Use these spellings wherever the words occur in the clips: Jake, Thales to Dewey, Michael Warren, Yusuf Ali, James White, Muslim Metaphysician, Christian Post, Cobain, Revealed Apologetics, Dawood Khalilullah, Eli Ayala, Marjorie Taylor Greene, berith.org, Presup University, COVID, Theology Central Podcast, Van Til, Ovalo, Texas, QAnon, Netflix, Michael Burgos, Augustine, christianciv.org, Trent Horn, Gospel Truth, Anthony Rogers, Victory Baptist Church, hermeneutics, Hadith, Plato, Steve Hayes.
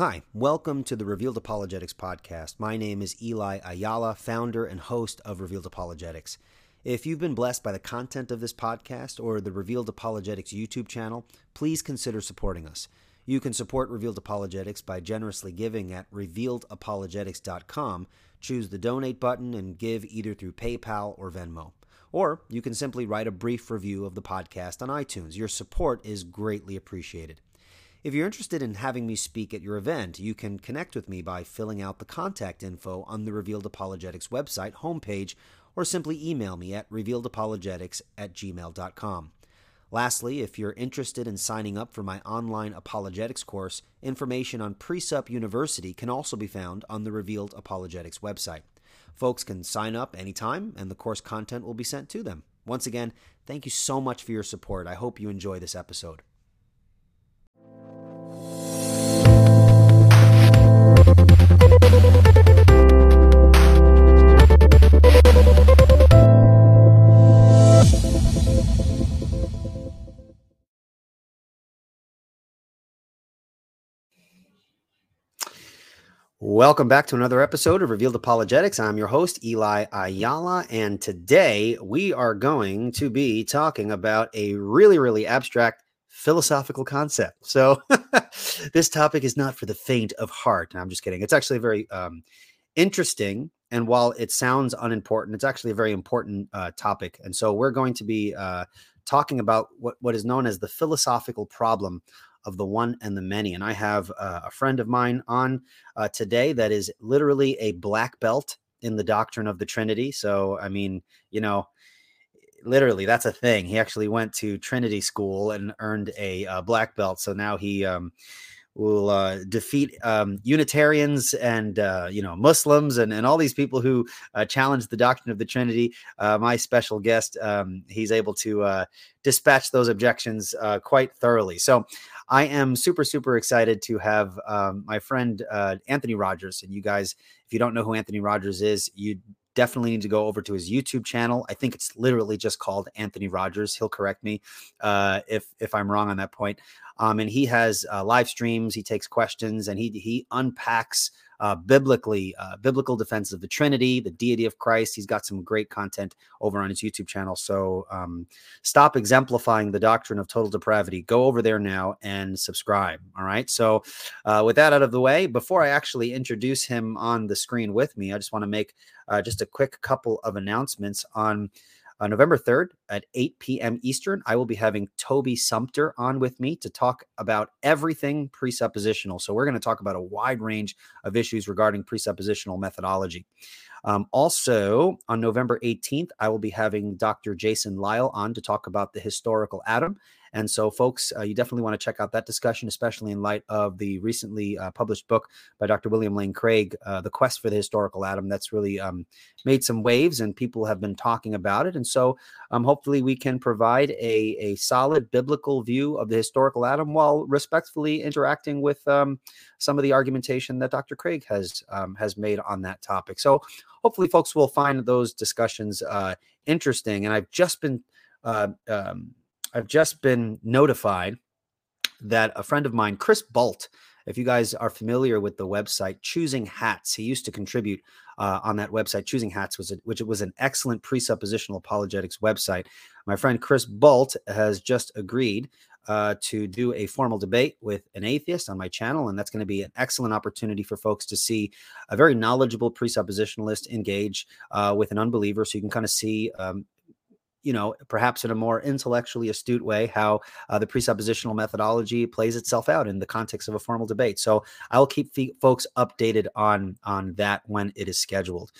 Hi, welcome to the Revealed Apologetics podcast. My name is Eli Ayala, founder and host of Revealed Apologetics. If you've been blessed by the content of this podcast or the Revealed Apologetics YouTube channel, please consider supporting us. You can support Revealed Apologetics by generously giving at revealedapologetics.com. Choose the donate button and give either through PayPal or Venmo. Or you can simply write a brief review of the podcast on iTunes. Your support is greatly appreciated. If you're interested in having me speak at your event, you can connect with me by filling out the contact info on the Revealed Apologetics website homepage, or simply email me at revealedapologetics@gmail.com. Lastly, if you're interested in signing up for my online apologetics course, information on Presup University can also be found on the Revealed Apologetics website. Folks can sign up anytime, and the course content will be sent to them. Once again, thank you so much for your support. I hope you enjoy this episode. Welcome back to another episode of Revealed Apologetics. I'm your host, Eli Ayala, and today we are going to be talking about a really, really abstract philosophical concept. So this topic is not for the faint of heart. No, I'm just kidding. It's actually very interesting, and while it sounds unimportant, it's actually a very important topic. And so we're going to be talking about what is known as the philosophical problem of the one and the many. And I have a friend of mine on today that is literally a black belt in the doctrine of the Trinity. So, I mean, you know, literally that's a thing. He actually went to Trinity school and earned a black belt. So now he will defeat Unitarians and, you know, Muslims and all these people who challenge the doctrine of the Trinity. My special guest, he's able to dispatch those objections quite thoroughly. So I am super, super excited to have my friend Anthony Rogers. And you guys, if you don't know who Anthony Rogers is, you definitely need to go over to his YouTube channel. I think it's literally just called Anthony Rogers. He'll correct me if I'm wrong on that point. And he has live streams. He takes questions and he unpacks biblical defense of the Trinity, the deity of Christ. He's got some great content over on his YouTube channel. So stop exemplifying the doctrine of total depravity. Go over there now and subscribe. All right. So with that out of the way, before I actually introduce him on the screen with me, I just want to make just a quick couple of announcements. On November 3rd at 8 p.m. Eastern, I will be having Toby Sumter on with me to talk about everything presuppositional. So we're going to talk about a wide range of issues regarding presuppositional methodology. Also, on November 18th, I will be having Dr. Jason Lyle on to talk about the historical atom. And so, folks, you definitely want to check out that discussion, especially in light of the recently published book by Dr. William Lane Craig, The Quest for the Historical Atom. That's really made some waves, and people have been talking about it. And so hopefully we can provide a solid biblical view of the historical atom while respectfully interacting with some of the argumentation that Dr. Craig has made on that topic. So hopefully folks will find those discussions interesting. And I've just been notified that a friend of mine, Chris Bolt, if you guys are familiar with the website Choosing Hats, he used to contribute on that website. Choosing Hats, which was an excellent presuppositional apologetics website. My friend Chris Bolt has just agreed to do a formal debate with an atheist on my channel, and that's going to be an excellent opportunity for folks to see a very knowledgeable presuppositionalist engage with an unbeliever, so you can kind of see you know, perhaps in a more intellectually astute way, how the presuppositional methodology plays itself out in the context of a formal debate. So I'll keep folks updated on that when it is scheduled.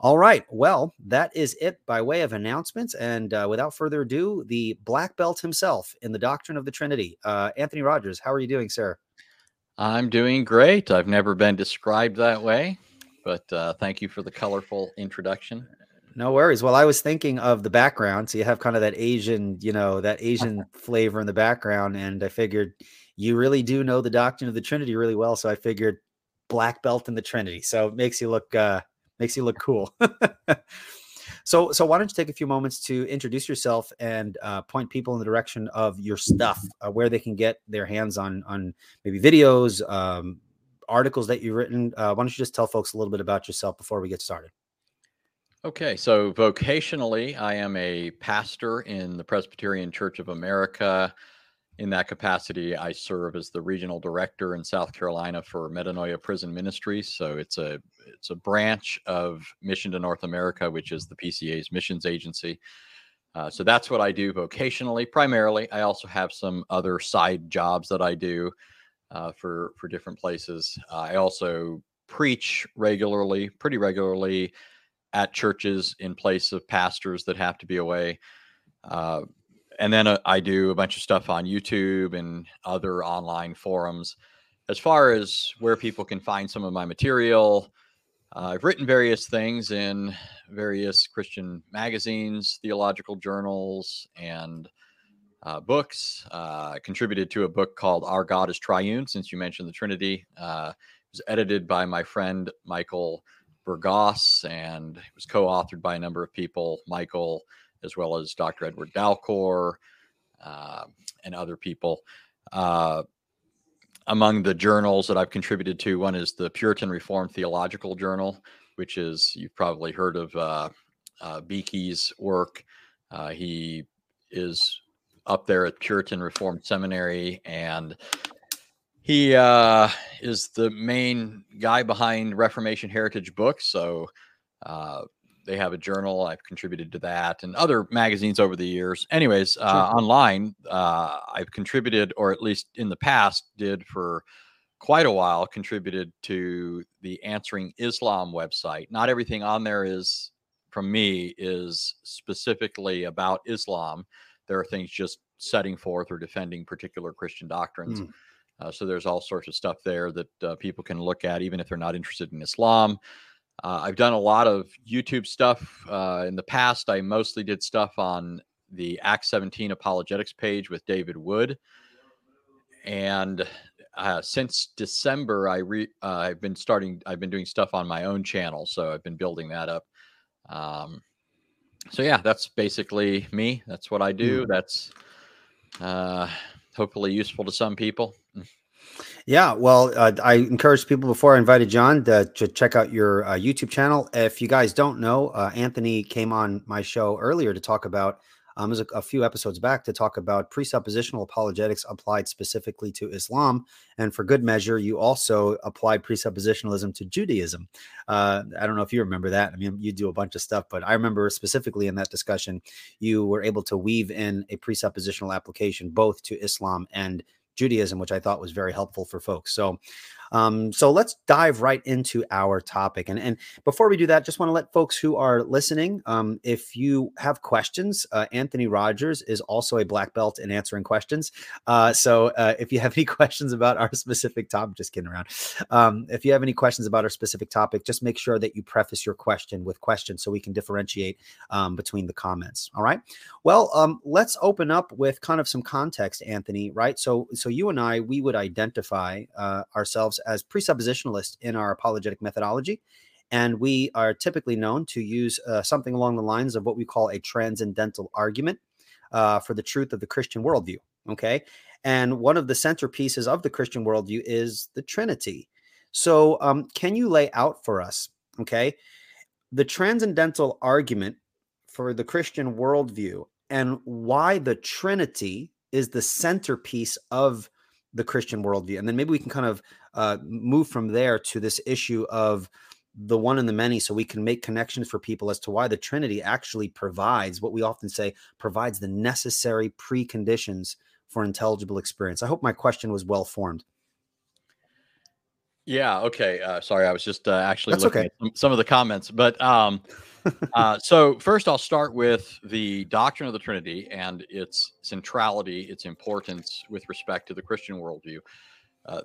All right. Well, that is it by way of announcements. And without further ado, the black belt himself in the doctrine of the Trinity, Anthony Rogers, how are you doing, sir? I'm doing great. I've never been described that way, but thank you for the colorful introduction. No worries. Well, I was thinking of the background. So you have kind of that Asian, you know, that Asian flavor in the background. And I figured you really do know the doctrine of the Trinity really well. So I figured black belt in the Trinity. So it makes you look cool. So why don't you take a few moments to introduce yourself and point people in the direction of your stuff, where they can get their hands on maybe videos, articles that you've written. Why don't you just tell folks a little bit about yourself before we get started? Okay, so vocationally, I am a pastor in the Presbyterian Church of America. In that capacity, I serve as the regional director in South Carolina for Metanoia Prison Ministries. So it's a branch of Mission to North America, which is the PCA's missions agency. So that's what I do vocationally, primarily. I also have some other side jobs that I do for different places. I also preach regularly, pretty regularly, at churches in place of pastors that have to be away. And then I do a bunch of stuff on YouTube and other online forums. As far as where people can find some of my material, I've written various things in various Christian magazines, theological journals, and books. I contributed to a book called Our God is Triune, since you mentioned the Trinity. It was edited by my friend, Michael Burgos, and it was co-authored by a number of people, Michael, as well as Dr. Edward Dalcor and other people. Among the journals that I've contributed to, one is the Puritan Reformed Theological Journal, which is, you've probably heard of Beakey's work. He is up there at Puritan Reformed Seminary, and he is the main guy behind Reformation Heritage Books. So they have a journal. I've contributed to that and other magazines over the years. Anyways, online, I've contributed, or at least in the past did for quite a while, contributed to the Answering Islam website. Not everything on there is, from me, is specifically about Islam. There are things just setting forth or defending particular Christian doctrines. Mm. So there's all sorts of stuff there that people can look at, even if they're not interested in Islam. I've done a lot of YouTube stuff. In the past, I mostly did stuff on the Acts 17 Apologetics page with David Wood. And since December, I've been doing stuff on my own channel. So I've been building that up. So yeah, that's basically me. That's what I do. That's hopefully useful to some people. Yeah, well, I encouraged people before I invited John to check out your YouTube channel. If you guys don't know, Anthony came on my show earlier to talk about, it was a few episodes back, to talk about presuppositional apologetics applied specifically to Islam. And for good measure, you also applied presuppositionalism to Judaism. I don't know if you remember that. I mean, you do a bunch of stuff, but I remember specifically in that discussion, you were able to weave in a presuppositional application both to Islam and Judaism, which I thought was very helpful for folks. So, so let's dive right into our topic. And before we do that, just want to let folks who are listening, if you have questions, Anthony Rogers is also a black belt in answering questions. So if you have any questions about our specific topic, just kidding around. If you have any questions about our specific topic, just make sure that you preface your question with questions so we can differentiate between the comments. All right. Well, let's open up with kind of some context, Anthony, right? So you and I, we would identify ourselves as presuppositionalists in our apologetic methodology. And we are typically known to use something along the lines of what we call a transcendental argument for the truth of the Christian worldview. Okay. And one of the centerpieces of the Christian worldview is the Trinity. So can you lay out for us, okay, the transcendental argument for the Christian worldview and why the Trinity is the centerpiece of the Christian worldview? And then maybe we can kind of move from there to this issue of the one and the many, so we can make connections for people as to why the Trinity actually provides what we often say provides the necessary preconditions for intelligible experience. I hope my question was well-formed. Yeah. Okay. Sorry. I was just actually looking at some of the comments, but so first I'll start with the doctrine of the Trinity and its centrality, its importance with respect to the Christian worldview.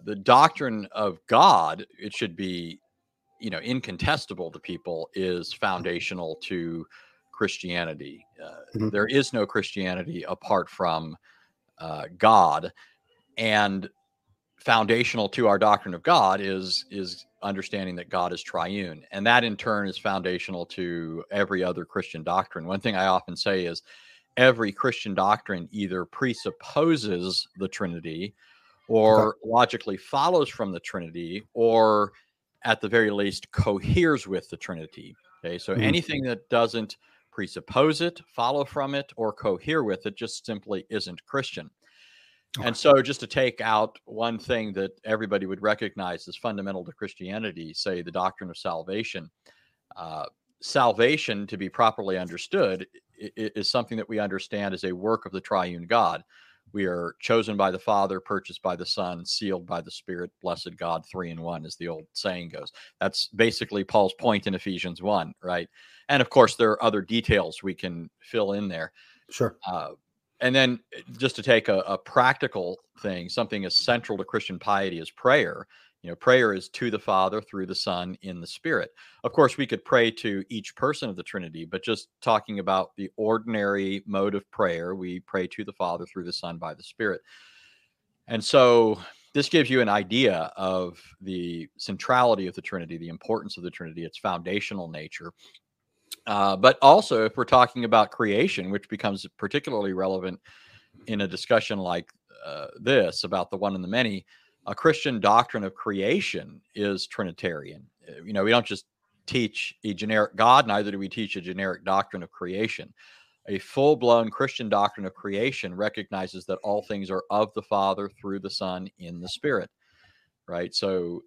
The doctrine of God, it should be, incontestable to people, is foundational to Christianity. There is no Christianity apart from God, and foundational to our doctrine of God is understanding that God is triune. And that in turn is foundational to every other Christian doctrine. One thing I often say is every Christian doctrine either presupposes the Trinity or logically follows from the Trinity, or at the very least coheres with the Trinity. Okay, so anything that doesn't presuppose it, follow from it, or cohere with it just simply isn't Christian. And so just to take out one thing that everybody would recognize as fundamental to Christianity, say the doctrine of salvation, salvation, to be properly understood, is something that we understand as a work of the triune God. We are chosen by the Father, purchased by the Son, sealed by the Spirit, blessed God, three in one, as the old saying goes. That's basically Paul's point in Ephesians 1, right? And of course, there are other details we can fill in there. Sure. And then just to take a practical thing, something as central to Christian piety is prayer. You know, prayer is to the Father, through the Son, in the Spirit. Of course, we could pray to each person of the Trinity, but just talking about the ordinary mode of prayer, we pray to the Father, through the Son, by the Spirit. And so this gives you an idea of the centrality of the Trinity, the importance of the Trinity, its foundational nature. But also, if we're talking about creation, which becomes particularly relevant in a discussion like this about the one and the many, a Christian doctrine of creation is Trinitarian. You know, we don't just teach a generic God, neither do we teach a generic doctrine of creation. A full-blown Christian doctrine of creation recognizes that all things are of the Father, through the Son, in the Spirit, right? So,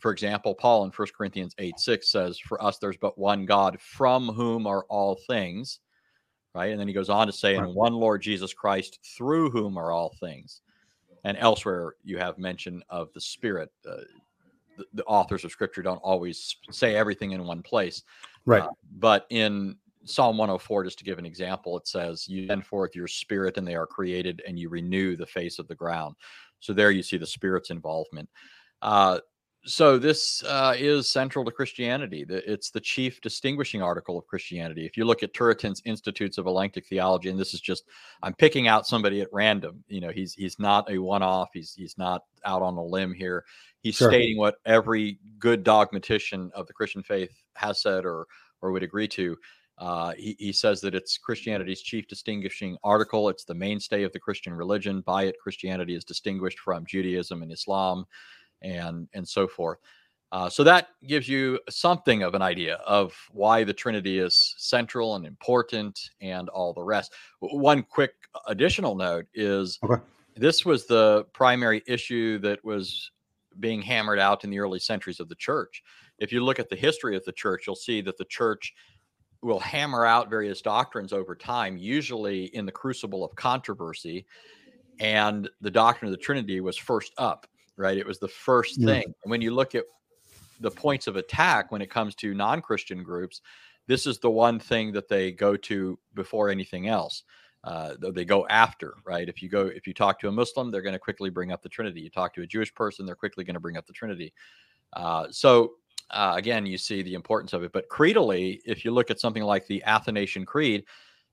for example, Paul in 1 Corinthians 8:6 says, for us, there's but one God, from whom are all things, right? And then he goes on to say, and one Lord Jesus Christ, through whom are all things. And elsewhere, you have mention of the Spirit. The authors of Scripture don't always say everything in one place. Right. But in Psalm 104, just to give an example, it says, you send forth your Spirit, and they are created, and you renew the face of the ground. So there you see the Spirit's involvement. So this is central to Christianity. It's the chief distinguishing article of Christianity. If you look at Turretin's Institutes of Eclectic Theology, and this is just, I'm picking out somebody at random. You know, he's not a one-off. He's not out on a limb here. He's stating what every good dogmatician of the Christian faith has said or would agree to. He says that it's Christianity's chief distinguishing article. It's the mainstay of the Christian religion. By it, Christianity is distinguished from Judaism and Islam, and so forth. So that gives you something of an idea of why the Trinity is central and important and all the rest. One quick additional note is this was the primary issue that was being hammered out in the early centuries of the church. If you look at the history of the church, you'll see that the church will hammer out various doctrines over time, usually in the crucible of controversy. And the doctrine of the Trinity was first up. Right. It was the first thing. And when you look at the points of attack when it comes to non-Christian groups, this is the one thing that they go to before anything else. They go after, right? If you talk to a Muslim, they're going to quickly bring up the Trinity. You talk to a Jewish person, they're quickly going to bring up the Trinity. So again, you see the importance of it. But creedally, if you look at something like the Athanasian Creed,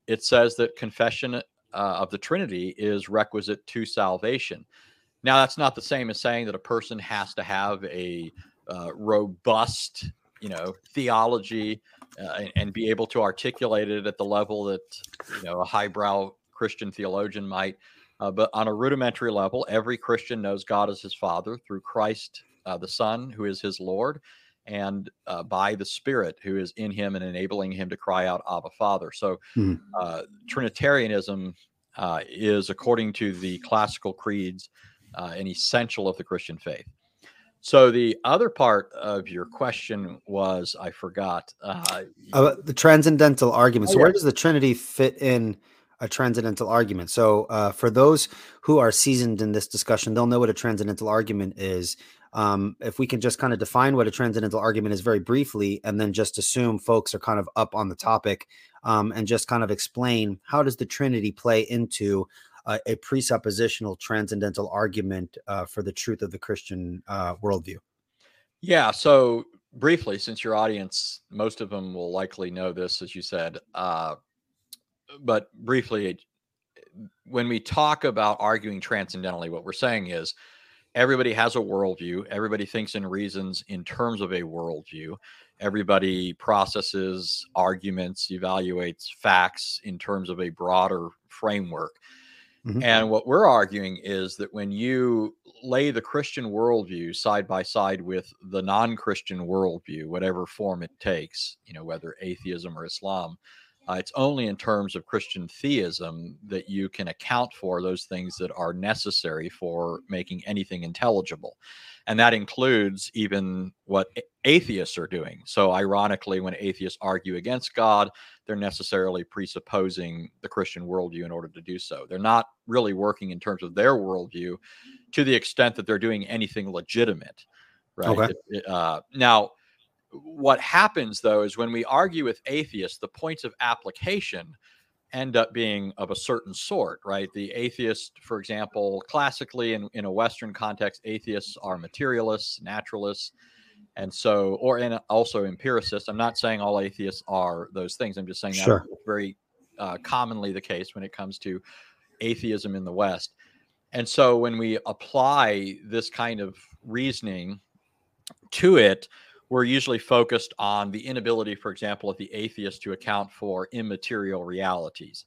it says that confession of the Trinity is requisite to salvation. Now, that's not the same as saying that a person has to have a robust, theology and be able to articulate it at the level that, a highbrow Christian theologian might. But on a rudimentary level, every Christian knows God as his Father through Christ, the Son, who is his Lord, and by the Spirit, who is in him and enabling him to cry out, Abba, Father. So Trinitarianism is, according to the classical creeds, an essential of the Christian faith. So the other part of your question was, I forgot. The transcendental argument. So where does the Trinity fit in a transcendental argument? So for those who are seasoned in this discussion, they'll know what a transcendental argument is. If we can just kind of define what a transcendental argument is very briefly, and then just assume folks are kind of up on the topic and just kind of explain, how does the Trinity play into a presuppositional transcendental argument for the truth of the Christian worldview? Yeah. So briefly, since your audience, most of them will likely know this, as you said, but briefly, when we talk about arguing transcendentally, what we're saying is everybody has a worldview. Everybody thinks and reasons in terms of a worldview. Everybody processes arguments, evaluates facts in terms of a broader framework. And what we're arguing is that when you lay the Christian worldview side by side with the non-Christian worldview, whatever form it takes, you know, whether atheism or Islam, it's only in terms of Christian theism that you can account for those things that are necessary for making anything intelligible. And that includes even what atheists are doing. So ironically, when atheists argue against God, they're necessarily presupposing the Christian worldview in order to do so. They're not really working in terms of their worldview to the extent that they're doing anything legitimate. Right? Okay. Now, what happens, though, is when we argue with atheists, the points of application end up being of a certain sort, right? The atheist, for example, classically in a Western context, atheists are materialists, naturalists, and so, or in also empiricists. I'm not saying all atheists are those things. I'm just saying that's sure. very commonly the case when it comes to atheism in the West. And so when we apply this kind of reasoning to it, we're usually focused on the inability, for example, of the atheist to account for immaterial realities,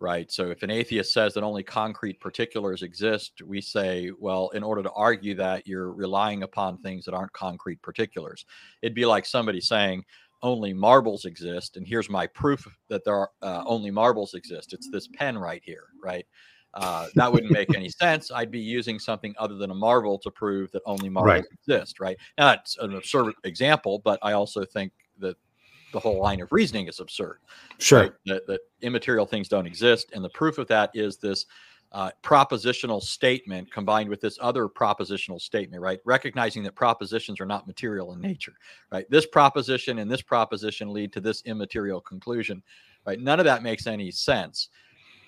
right? So if an atheist says that only concrete particulars exist, we say, well, in order to argue that, you're relying upon things that aren't concrete particulars. It'd be like somebody saying only marbles exist, and here's my proof that there are only marbles exist. It's this pen right here, right? That wouldn't make any sense. I'd be using something other than a marble to prove that only marbles exist, right? Now, that's an absurd example, but I also think that the whole line of reasoning is absurd. Sure. Right? That immaterial things don't exist, and the proof of that is this propositional statement combined with this other propositional statement, right? Recognizing that propositions are not material in nature, right? This proposition and this proposition lead to this immaterial conclusion, right? None of that makes any sense.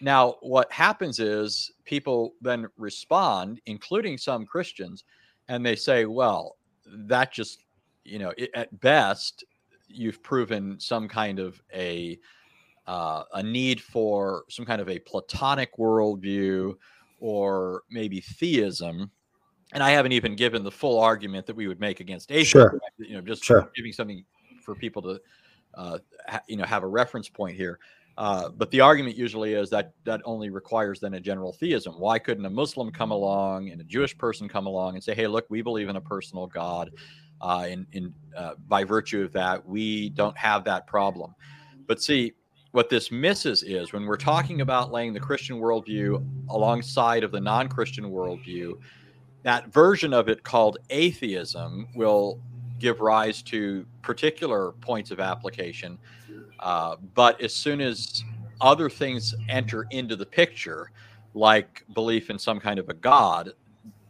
Now, what happens is people then respond, including some Christians, and they say, well, that just, you know, at best, you've proven some kind of a need for some kind of a Platonic worldview or maybe theism. And I haven't even given the full argument that we would make against atheism, sure. you know, just sure. giving something for people to, you know, have a reference point here. But the argument usually is that that only requires then a general theism. Why couldn't a Muslim come along and a Jewish person come along and say, hey, look, we believe in a personal God. By virtue of that, we don't have that problem. But see, what this misses is when we're talking about laying the Christian worldview alongside of the non-Christian worldview, that version of it called atheism will give rise to particular points of application. But as soon as other things enter into the picture, like belief in some kind of a God,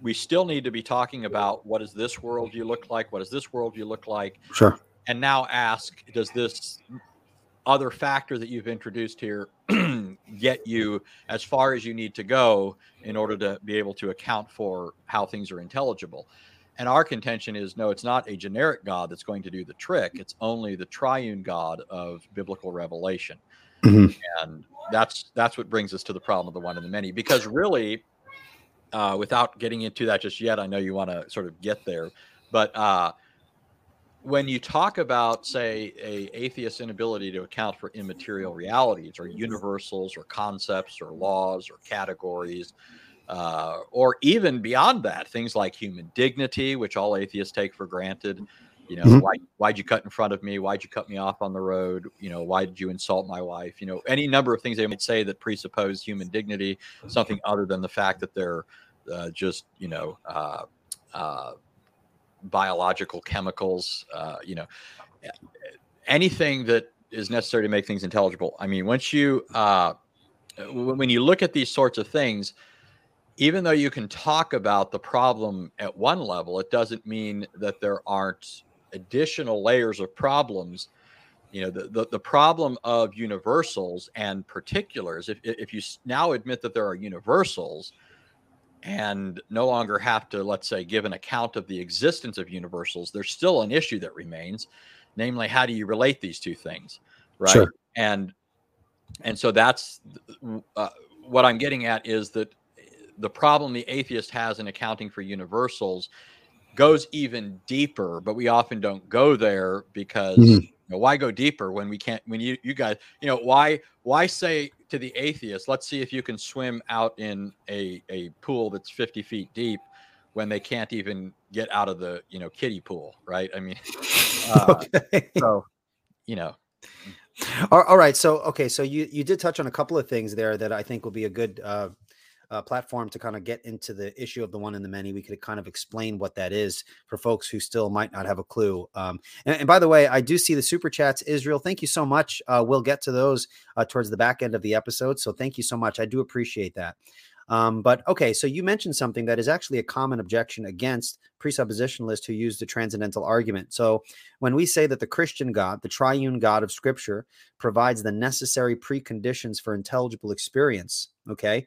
we still need to be talking about what does this worldview look like? What does this worldview look like? Sure. And now ask, does this other factor that you've introduced here get you as far as you need to go in order to be able to account for how things are intelligible? And our contention is, no, it's not a generic God that's going to do the trick. It's only the triune God of biblical revelation. Mm-hmm. And that's what brings us to the problem of the one and the many. Because really, without getting into that just yet, I know you want to sort of get there. But when you talk about, say, an atheist inability to account for immaterial realities or universals or concepts or laws or categories, or even beyond that, things like human dignity, which all atheists take for granted. You know, mm-hmm. Why'd you cut in front of me? Why'd you cut me off on the road? You know, why did you insult my wife? You know, any number of things they might say that presuppose human dignity, something other than the fact that they're just, you know, biological chemicals, you know, anything that is necessary to make things intelligible. I mean, once you, when you look at these sorts of things, even though you can talk about the problem at one level, it doesn't mean that there aren't additional layers of problems. You know, the problem of universals and particulars, if you now admit that there are universals and no longer have to, let's say, give an account of the existence of universals, there's still an issue that remains, namely, how do you relate these two things, right? Sure. And so that's what I'm getting at is that the problem the atheist has in accounting for universals goes even deeper, but we often don't go there because mm-hmm. you know, why go deeper when we can't, when you guys, you know, why say to the atheist, let's see if you can swim out in a pool that's 50 feet deep when they can't even get out of the, you know, kiddie pool, right? I mean, okay. So, you know. All right. So, okay. So you did touch on a couple of things there that I think will be a good platform to kind of get into the issue of the one and the many. We could kind of explain what that is for folks who still might not have a clue. And by the way, I do see the super chats, Israel. Thank you so much. We'll get to those towards the back end of the episode. So thank you so much. I do appreciate that. But okay, so you mentioned something that is actually a common objection against presuppositionalists who use the transcendental argument. So when we say that the Christian God, the triune God of Scripture, provides the necessary preconditions for intelligible experience, okay,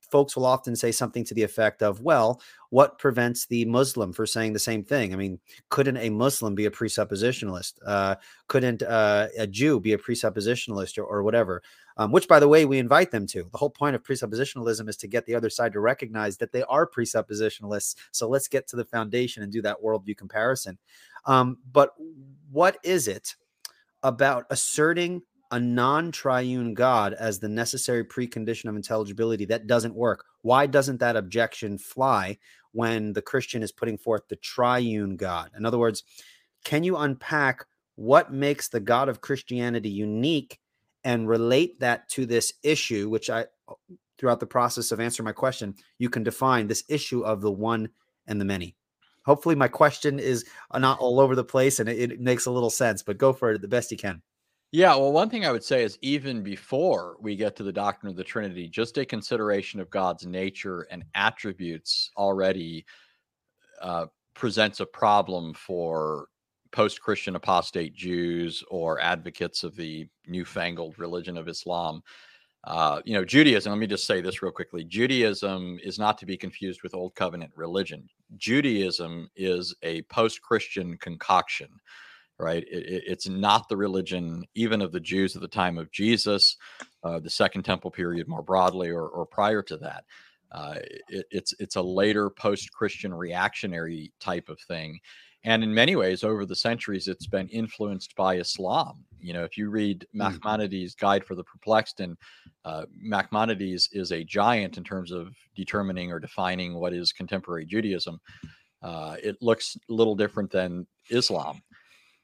folks will often say something to the effect of, well, what prevents the Muslim from saying the same thing? I mean, couldn't a Muslim be a presuppositionalist? Couldn't a Jew be a presuppositionalist or whatever? Which, by the way, we invite them to. The whole point of presuppositionalism is to get the other side to recognize that they are presuppositionalists. So let's get to the foundation and do that worldview comparison. But what is it about asserting a non-triune God as the necessary precondition of intelligibility that doesn't work? Why doesn't that objection fly when the Christian is putting forth the triune God? In other words, can you unpack what makes the God of Christianity unique and relate that to this issue, which I, throughout the process of answering my question, you can define this issue of the one and the many? Hopefully my question is not all over the place and it makes a little sense, but go for it the best you can. Yeah, well, one thing I would say is even before we get to the doctrine of the Trinity, just a consideration of God's nature and attributes already presents a problem for post-Christian apostate Jews or advocates of the newfangled religion of Islam. You know, Judaism, let me just say this real quickly. Judaism is not to be confused with Old Covenant religion. Judaism is a post-Christian concoction. Right? It's not the religion even of the Jews at the time of Jesus, the Second Temple period more broadly, or prior to that. It's a later post-Christian reactionary type of thing. And in many ways, over the centuries, it's been influenced by Islam. You know, if you read Maimonides' Guide for the Perplexed, and Maimonides is a giant in terms of determining or defining what is contemporary Judaism, it looks a little different than Islam.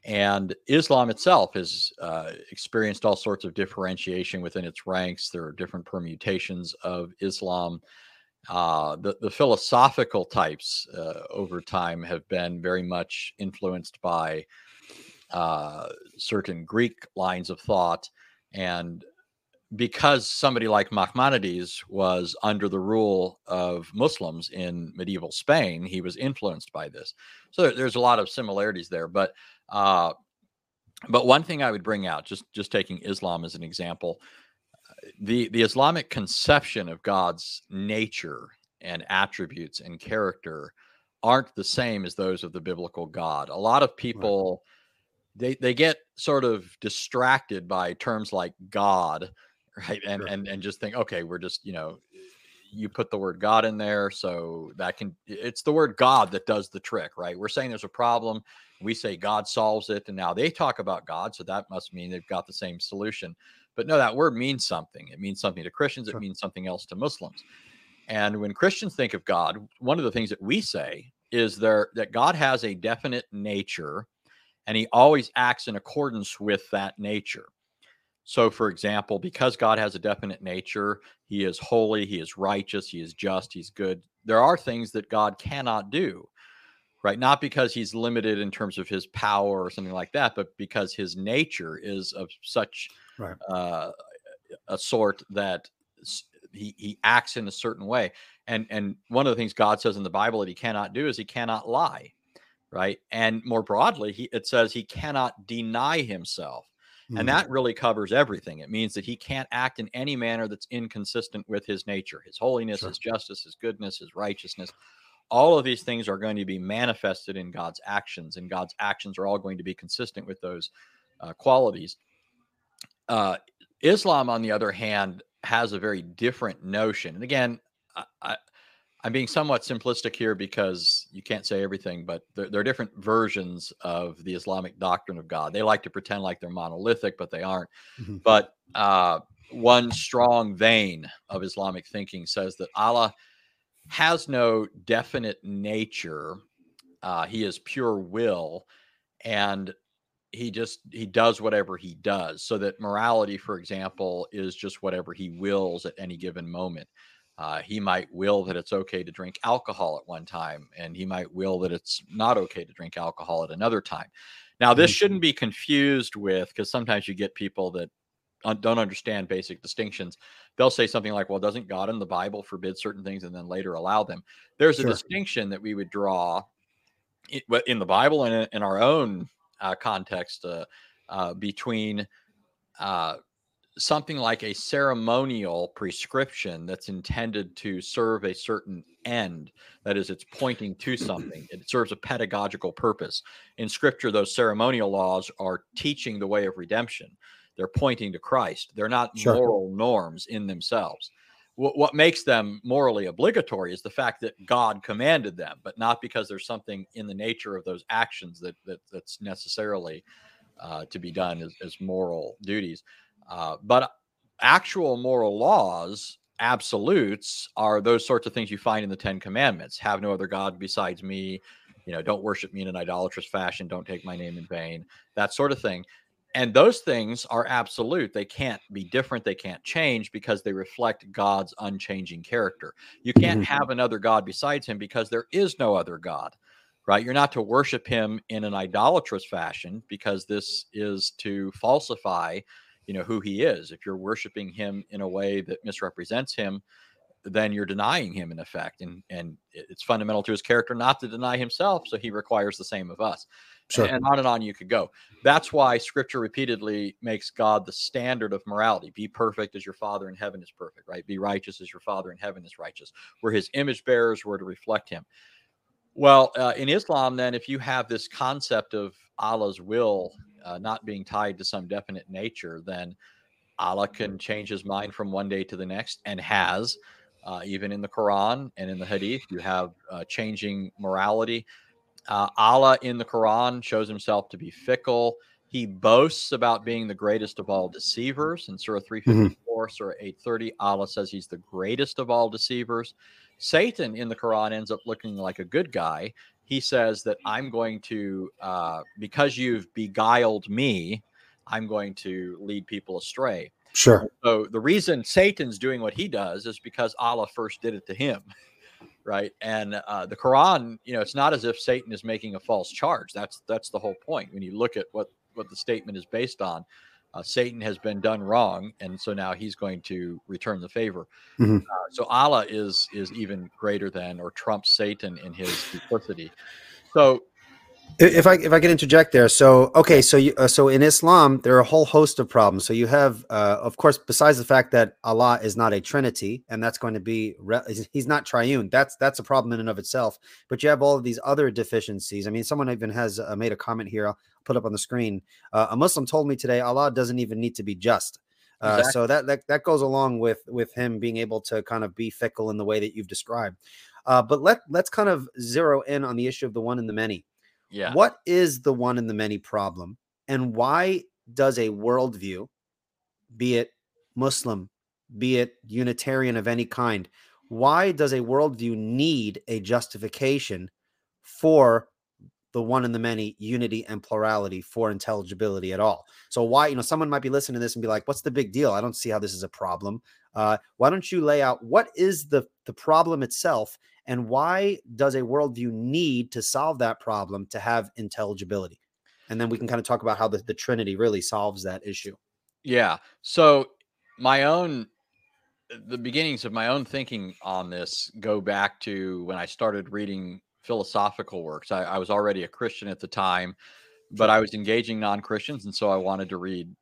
And Islam itself has experienced all sorts of differentiation within its ranks. There are different permutations of Islam. The philosophical types over time have been very much influenced by certain Greek lines of thought. And because somebody like Maimonides was under the rule of Muslims in medieval Spain, he was influenced by this. So there's a lot of similarities there. But one thing I would bring out, just taking Islam as an example, the Islamic conception of God's nature and attributes and character aren't the same as those of the biblical God. A lot of people, they get sort of distracted by terms like God, right? And, sure. and just think, okay, we're just, you know, you put the word God in there, so that can, it's the word God that does the trick, right? We're saying there's a problem. We say God solves it. And now they talk about God. So that must mean they've got the same solution. But no, that word means something. It means something to Christians. Sure. It means something else to Muslims. And when Christians think of God, one of the things that we say is that God has a definite nature and he always acts in accordance with that nature. So, for example, because God has a definite nature, he is holy, he is righteous, he is just, he's good. There are things that God cannot do, right? Not because he's limited in terms of his power or something like that, but because his nature is of such a sort that he acts in a certain way. And one of the things God says in the Bible that he cannot do is he cannot lie, right? And more broadly, it says he cannot deny himself. And that really covers everything. It means that he can't act in any manner that's inconsistent with his nature, his holiness, his justice, his goodness, his righteousness. All of these things are going to be manifested in God's actions, and God's actions are all going to be consistent with those qualities. Islam, on the other hand, has a very different notion. And again, I'm being somewhat simplistic here because you can't say everything, but there are different versions of the Islamic doctrine of God. They like to pretend like they're monolithic, but they aren't. Mm-hmm. But one strong vein of Islamic thinking says that Allah has no definite nature. He is pure will, and he does whatever he does, so that morality, for example, is just whatever he wills at any given moment. He might will that it's okay to drink alcohol at one time, and he might will that it's not okay to drink alcohol at another time. Now, this shouldn't be confused with, because sometimes you get people that don't understand basic distinctions. They'll say something like, well, doesn't God in the Bible forbid certain things and then later allow them? There's a distinction that we would draw in the Bible and in our own context between something like a ceremonial prescription that's intended to serve a certain end. That is, it's pointing to something. It serves a pedagogical purpose. In Scripture, those ceremonial laws are teaching the way of redemption. They're pointing to Christ. They're not moral norms in themselves. What makes them morally obligatory is the fact that God commanded them, but not because there's something in the nature of those actions that's necessarily to be done as moral duties. But actual moral laws, absolutes, are those sorts of things you find in the Ten Commandments. Have no other God besides me. You know, don't worship me in an idolatrous fashion. Don't take my name in vain. That sort of thing. And those things are absolute. They can't be different. They can't change because they reflect God's unchanging character. You can't have another God besides him because there is no other God, right? You're not to worship him in an idolatrous fashion because this is to falsify, you know, who he is. If you're worshiping him in a way that misrepresents him, then you're denying him in effect. And it's fundamental to his character not to deny himself. So he requires the same of us. And on and on you could go. That's why Scripture repeatedly makes God the standard of morality. Be perfect as your Father in heaven is perfect, right? Be righteous as your Father in heaven is righteous. We're his image bearers. We're to reflect him. Well, in Islam, then, if you have this concept of Allah's will not being tied to some definite nature, then Allah can change his mind from one day to the next, and has. Even in the Quran and in the Hadith, you have changing morality. Allah in the Quran shows himself to be fickle. He boasts about being the greatest of all deceivers. In Surah 354, Surah 830, Allah says he's the greatest of all deceivers. Satan in the Quran ends up looking like a good guy. He says that I'm going to, because you've beguiled me, I'm going to lead people astray. So the reason Satan's doing what he does is because Allah first did it to him. Right. And the Quran, you know, it's not as if Satan is making a false charge. That's the whole point. When you look at what the statement is based on, Satan has been done wrong. And so now he's going to return the favor. So Allah is even greater than, or trumps Satan in his duplicity. So if I could interject there. So, okay. So, so in Islam, there are a whole host of problems. So you have, of course, besides the fact that Allah is not a Trinity, and that's going to be, he's not triune. That's a problem in and of itself, but you have all of these other deficiencies. I mean, someone even has made a comment here. I'll put up on the screen. A Muslim told me today, Allah doesn't even need to be just. Exactly. So that goes along with him being able to kind of be fickle in the way that you've described. But let's kind of zero in on the issue of the one and the many. Yeah. What is the one and the many problem, and why does a worldview, be it Muslim, be it Unitarian of any kind, why does a worldview need a justification for the one and the many, unity and plurality, for intelligibility at all? So why, you know, someone might be listening to this and be like, what's the big deal? I don't see how this is a problem. Why don't you lay out what is the problem itself? And why does a worldview need to solve that problem to have intelligibility? And then we can kind of talk about how the Trinity really solves that issue. Yeah. So the beginnings of my own thinking on this go back to when I started reading philosophical works. I was already a Christian at the time, but I was engaging non-Christians. And so I wanted to read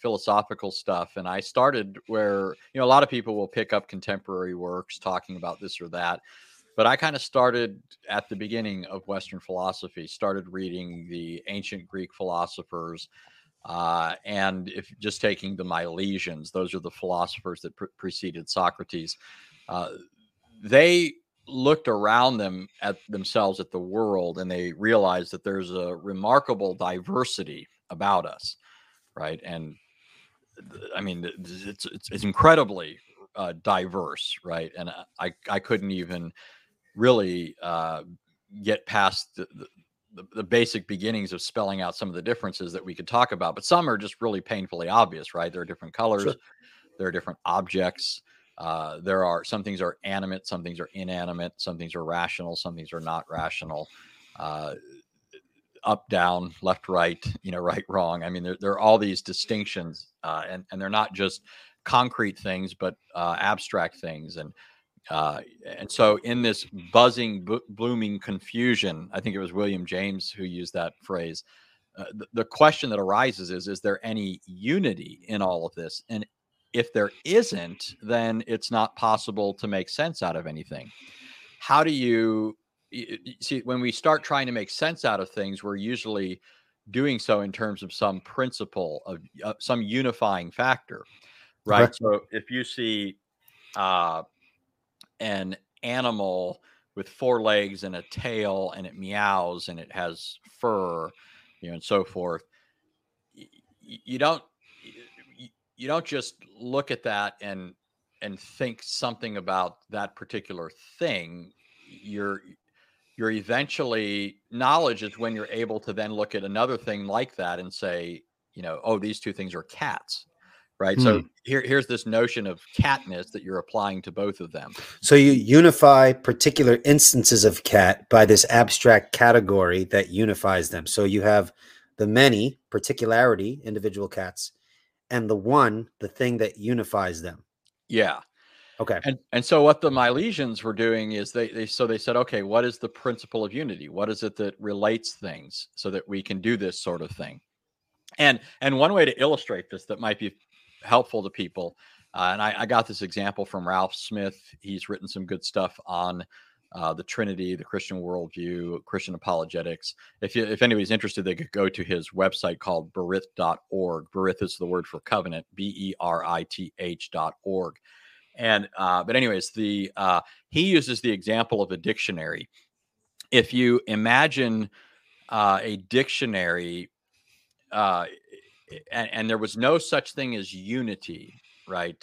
philosophical stuff. And I started where, you know, a lot of people will pick up contemporary works talking about this or that. But I kind of started at the beginning of Western philosophy, started reading the ancient Greek philosophers, and if just taking the Milesians, those are the philosophers that preceded Socrates. They looked around them at themselves, at the world, and they realized that there's a remarkable diversity about us, right? And I mean, it's incredibly diverse, right? And I couldn't even really get past the basic beginnings of spelling out some of the differences that we could talk about, but some are just really painfully obvious, right? There are different colors, sure. There are different objects. There are some things are animate, some things are inanimate, some things are rational, some things are not rational, up, down, left, right, you know, right, wrong. I mean, there are all these distinctions, and they're not just concrete things, but abstract things. And so in this buzzing, blooming confusion, I think it was William James who used that phrase. The question that arises is there any unity in all of this? And if there isn't, then it's not possible to make sense out of anything. How do you see, when we start trying to make sense out of things, we're usually doing so in terms of some principle of some unifying factor, right? Correct. So if you see an animal with four legs and a tail and it meows and it has fur, you know, and so forth, you don't just look at that and think something about that particular thing. You're eventually, knowledge is when you're able to then look at another thing like that and say, you know, oh, these two things are cats, right? So here's this notion of catness that you're applying to both of them. So you unify particular instances of cat by this abstract category that unifies them. So you have the many, particularity, individual cats, and the one, the thing that unifies them. Yeah. Okay. And so what the Milesians were doing is they said, okay, what is the principle of unity? What is it that relates things so that we can do this sort of thing? And one way to illustrate this that might be helpful to people, and I got this example from Ralph Smith. He's written some good stuff on the Trinity, the Christian worldview, Christian apologetics. If anybody's interested, they could go to his website called berith.org. Berith is the word for covenant, berith.org. And but anyways, he uses the example of a dictionary. If you imagine a dictionary, and there was no such thing as unity, right?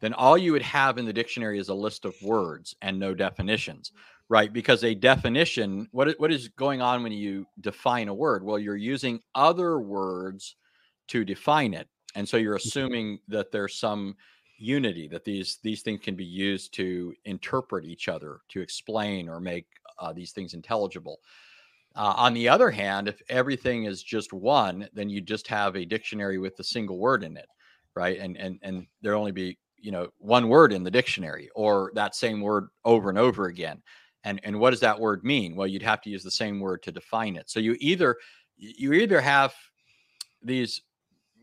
Then all you would have in the dictionary is a list of words and no definitions, right? Because a definition, what is going on when you define a word? Well, you're using other words to define it. And so you're assuming that there's some unity, that these things can be used to interpret each other, to explain or make these things intelligible. On the other hand, if everything is just one, then you just have a dictionary with a single word in it, right? And there'll only be, you know, one word in the dictionary, or that same word over and over again. And what does that word mean? Well, you'd have to use the same word to define it. So you either have these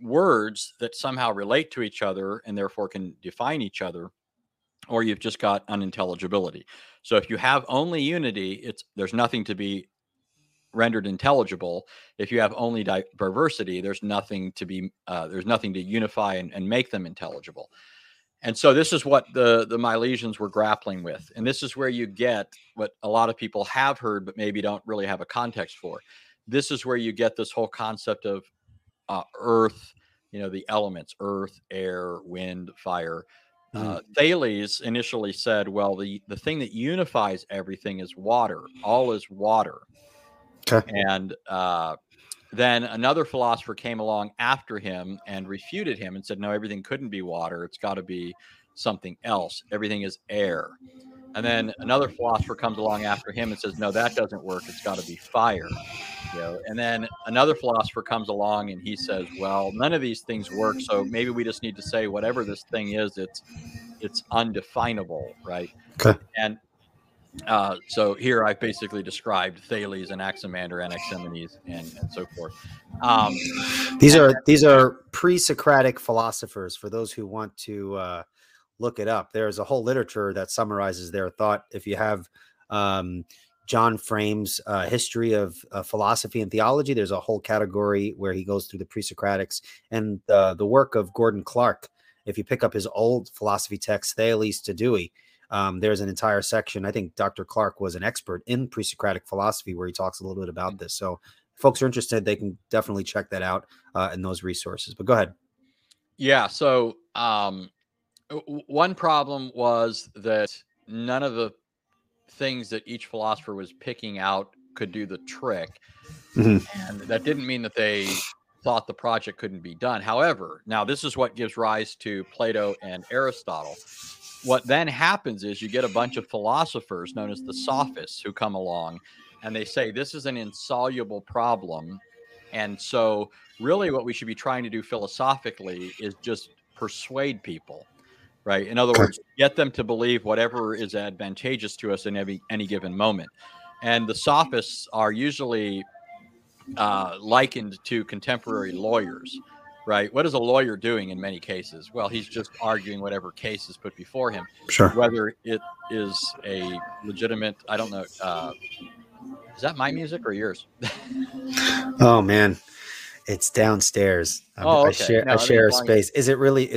words that somehow relate to each other and therefore can define each other, or you've just got unintelligibility. So if you have only unity, there's nothing to be rendered intelligible. If you have only diversity, there's nothing to unify and make them intelligible. And so this is what the Milesians were grappling with. And this is where you get what a lot of people have heard, but maybe don't really have a context for. This is where you get this whole concept of earth, you know, the elements, earth, air, wind, fire. Thales initially said, well, the thing that unifies everything is water. All is water. Okay. And then another philosopher came along after him and refuted him and said, no, everything couldn't be water. It's got to be something else. Everything is air. And then another philosopher comes along after him and says, no, that doesn't work. It's got to be fire. You know? And then another philosopher comes along and he says, well, none of these things work. So maybe we just need to say whatever this thing is, it's undefinable, right? Okay. And so here I've basically described Thales and Anaximander, Anaximenes, and so forth. These are pre-Socratic philosophers. For those who want to look it up, there's a whole literature that summarizes their thought. If you have John Frame's history of philosophy and theology, there's a whole category where he goes through the pre-Socratics, and the work of Gordon Clark. If you pick up his old philosophy text, Thales to Dewey, there's an entire section. I think Dr. Clark was an expert in pre-Socratic philosophy where he talks a little bit about this. So if folks are interested, they can definitely check that out in those resources. But go ahead. Yeah. So One problem was that none of the things that each philosopher was picking out could do the trick. And that didn't mean that they thought the project couldn't be done. However, now this is what gives rise to Plato and Aristotle. What then happens is you get a bunch of philosophers known as the sophists who come along and they say, this is an insoluble problem. And so really what we should be trying to do philosophically is just persuade people, right? In other words, get them to believe whatever is advantageous to us in any given moment. And the sophists are usually likened to contemporary lawyers, right? What is a lawyer doing in many cases? Well, he's just arguing whatever case is put before him. Sure. Whether it is a legitimate, I don't know, is that my music or yours? Oh, man. It's downstairs. Oh, okay. I share a space. Is it really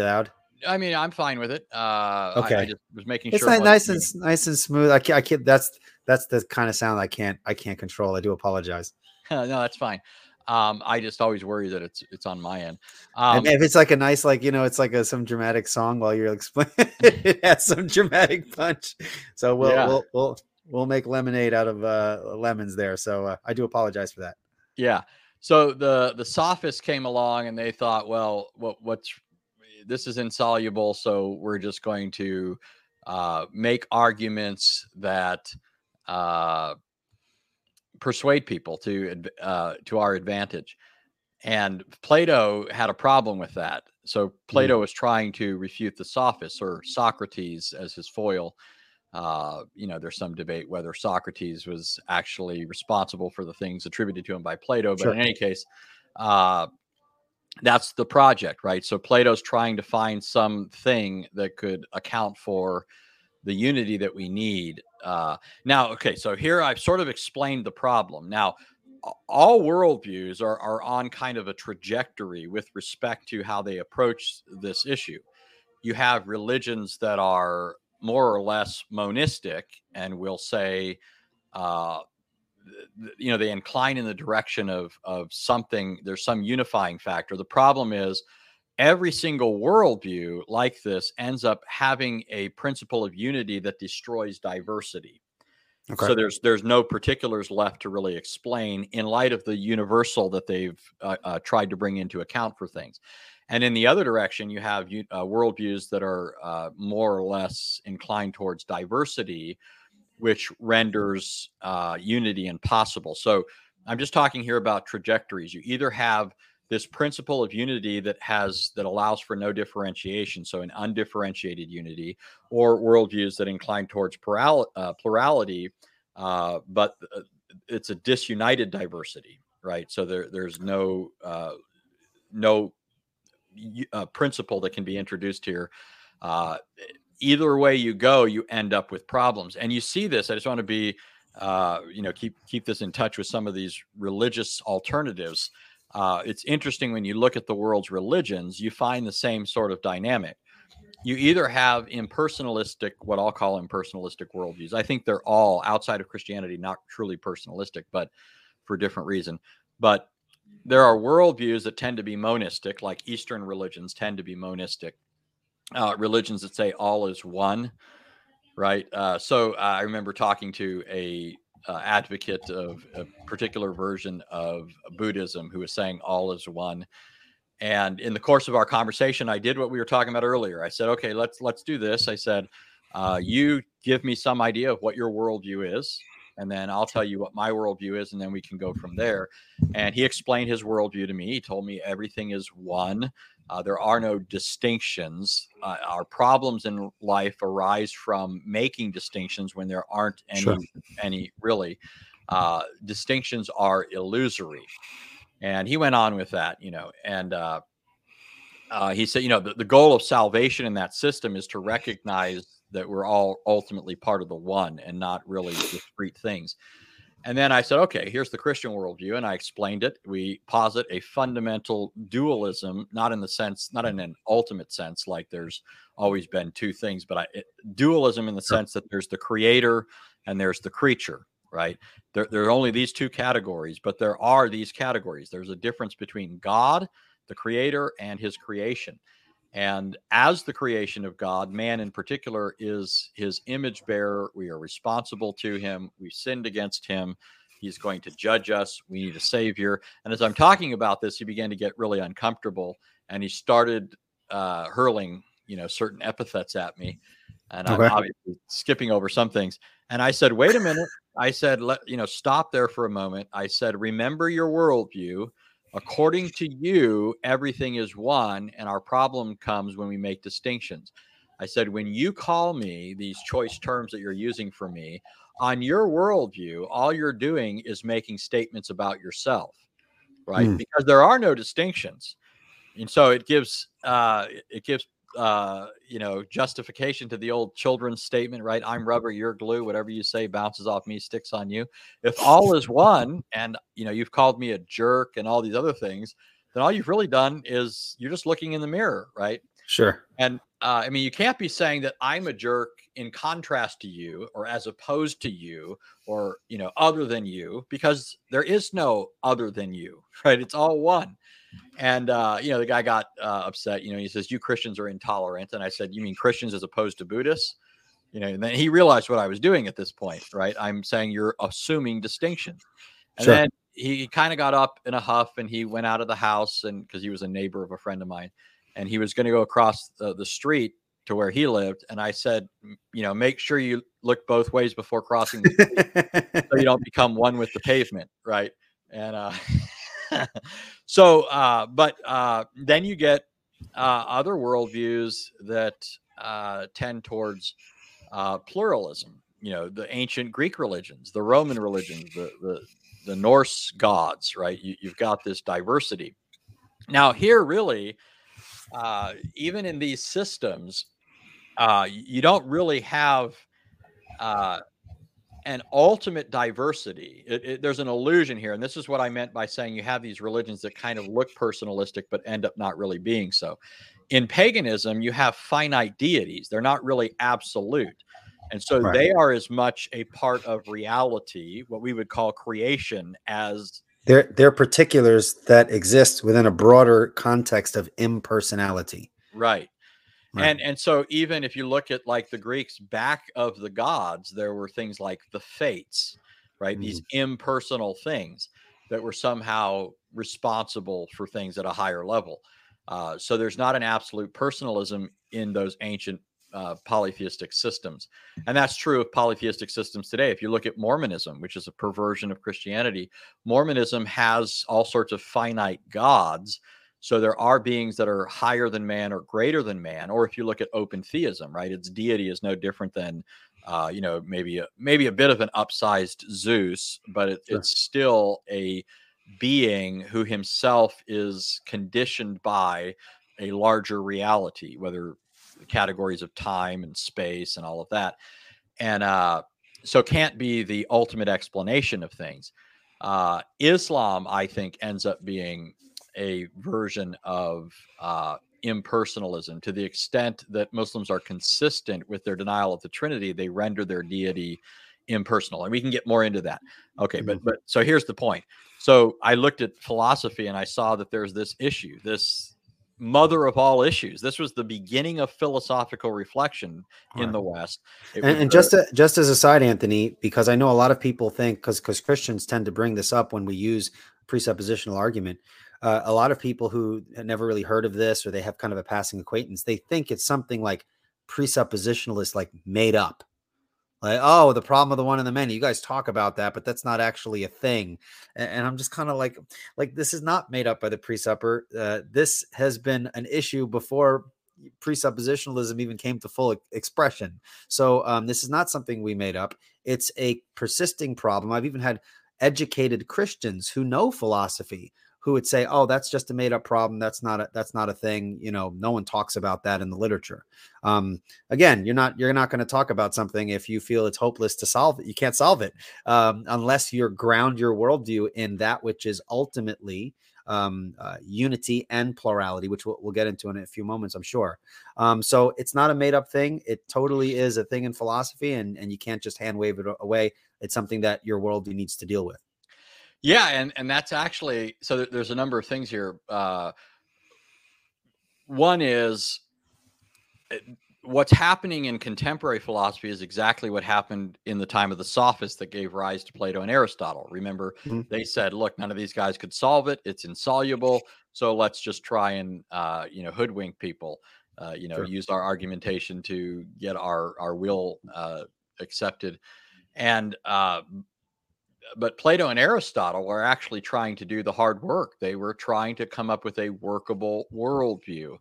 loud? I mean, I'm fine with it. Okay. I just was making sure. It's nice and smooth. I can't, that's the kind of sound I can't control. I do apologize. No, that's fine. I just always worry that it's on my end. And if it's like a nice, like, you know, it's like some dramatic song while you're explaining, it has some dramatic punch. So we'll make lemonade out of lemons there. So I do apologize for that. Yeah. So the sophists came along and they thought, well, this is insoluble. So we're just going to make arguments that persuade people to our advantage. And Plato had a problem with that. So Plato was trying to refute the sophists, or Socrates as his foil. You know, there's some debate whether Socrates was actually responsible for the things attributed to him by Plato. But in any case, that's the project, right? So Plato's trying to find something that could account for the unity that we need. Now, okay, so here I've sort of explained the problem. Now, all worldviews are on kind of a trajectory with respect to how they approach this issue. You have religions that are more or less monistic and will say, you know, they incline in the direction of something. There's some unifying factor. The problem is every single worldview like this ends up having a principle of unity that destroys diversity. Okay. So there's no particulars left to really explain in light of the universal that they've tried to bring into account for things. And in the other direction, you have worldviews that are more or less inclined towards diversity, which renders unity impossible. So I'm just talking here about trajectories. You either have this principle of unity that allows for no differentiation, so an undifferentiated unity, or worldviews that incline towards plurality, but it's a disunited diversity, right? So there's no principle that can be introduced here. Either way you go, you end up with problems. And you see this. I just want to be, you know, keep this in touch with some of these religious alternatives. It's interesting when you look at the world's religions, you find the same sort of dynamic. You either have impersonalistic, what I'll call impersonalistic worldviews. I think they're all, outside of Christianity, not truly personalistic, but for a different reason. But there are worldviews that tend to be monistic, like Eastern religions tend to be monistic. Religions that say all is one, right? So I remember talking to a advocate of a particular version of Buddhism who was saying all is one. And in the course of our conversation, I did what we were talking about earlier. I said, okay, let's do this. I said, you give me some idea of what your worldview is, and then I'll tell you what my worldview is, and then we can go from there. And he explained his worldview to me. He told me everything is one. There are no distinctions. Our problems in life arise from making distinctions when there aren't any. Sure. Any really. Distinctions are illusory. And he went on with that, you know, and he said, you know, the goal of salvation in that system is to recognize that we're all ultimately part of the one and not really discrete things. And then I said, okay, here's the Christian worldview. And I explained it. We posit a fundamental dualism, not in an ultimate sense, like there's always been two things, but dualism in the sense that there's the creator and there's the creature, right? There are only these two categories, but there are these categories. There's a difference between God, the creator, and his creation. And as the creation of God, man in particular is his image bearer. We are responsible to him. We've sinned against him. He's going to judge us. We need a savior. And as I'm talking about this, he began to get really uncomfortable, and he started hurling, certain epithets at me. And I'm obviously skipping over some things. And I said, wait a minute. I said, stop there for a moment. I said, remember your worldview. According to you, everything is one, and our problem comes when we make distinctions. I said, when you call me these choice terms that you're using for me, on your worldview, all you're doing is making statements about yourself, right? Because there are no distinctions. And so it gives justification to the old children's statement, right? I'm rubber, you're glue, whatever you say bounces off me, sticks on you. If all is one, and you've called me a jerk and all these other things, then all you've really done is you're just looking in the mirror, right? Sure. And you can't be saying that I'm a jerk in contrast to you, or as opposed to you, or other than you, because there is no other than you, right? It's all one. And, the guy got upset, he says, you Christians are intolerant. And I said, you mean Christians as opposed to Buddhists? And then he realized what I was doing at this point, right? I'm saying you're assuming distinction. And sure. Then he kind of got up in a huff, and he went out of the house, and because he was a neighbor of a friend of mine, and he was going to go across the street to where he lived. And I said, make sure you look both ways before crossing the street so you don't become one with the pavement. Right. And, So then you get other worldviews that tend towards pluralism. The ancient Greek religions, the Roman religions, the Norse gods, right? You've got this diversity. Now here, really, even in these systems, you don't really have an ultimate diversity. There's an illusion here. And this is what I meant by saying you have these religions that kind of look personalistic, but end up not really being so. In paganism, you have finite deities. They're not really absolute. And so right. They are as much a part of reality, what we would call creation, as... They're particulars that exist within a broader context of impersonality. Right. Right. And so even if you look at like the Greeks, back of the gods, there were things like the fates, right? These impersonal things that were somehow responsible for things at a higher level. So there's not an absolute personalism in those ancient polytheistic systems. And that's true of polytheistic systems today. If you look at Mormonism, which is a perversion of Christianity, Mormonism has all sorts of finite gods. So there are beings that are higher than man or greater than man. Or if you look at open theism, right, its deity is no different than, maybe a bit of an upsized Zeus, but it's still a being who himself is conditioned by a larger reality, whether the categories of time and space and all of that. And so can't be the ultimate explanation of things. Islam, I think, ends up being a version of impersonalism to the extent that Muslims are consistent with their denial of the Trinity. They render their deity impersonal, and we can get more into that. Okay. But so here's the point. So I looked at philosophy, and I saw that there's this issue, this mother of all issues. This was the beginning of philosophical reflection in the West. Just as a side, Anthony, because I know a lot of people think, because Christians tend to bring this up when we use presuppositional argument, a lot of people who never really heard of this, or they have kind of a passing acquaintance, they think it's something like presuppositionalist, like made up. Like, oh, the problem of the one and the many. You guys talk about that, but that's not actually a thing. And I'm just kind of like this is not made up by the presupper. This has been an issue before presuppositionalism even came to full expression. So this is not something we made up. It's a persisting problem. I've even had educated Christians who know philosophy who would say, oh, that's just a made up problem. That's not a thing. No one talks about that in the literature. Again, you're not going to talk about something if you feel it's hopeless to solve it. You can't solve it unless you ground your worldview in that which is ultimately unity and plurality, which we'll get into in a few moments, I'm sure. So it's not a made up thing. It totally is a thing in philosophy, and you can't just hand wave it away. It's something that your worldview needs to deal with. Yeah, and that's actually, so there's a number of things here. One is what's happening in contemporary philosophy is exactly what happened in the time of the sophists that gave rise to Plato and Aristotle. Remember, they said, look, none of these guys could solve it. It's insoluble. So let's just try and, you know, hoodwink people, you know, use our argumentation to get our will accepted. And, but Plato and Aristotle were actually trying to do the hard work. They were trying to come up with a workable worldview.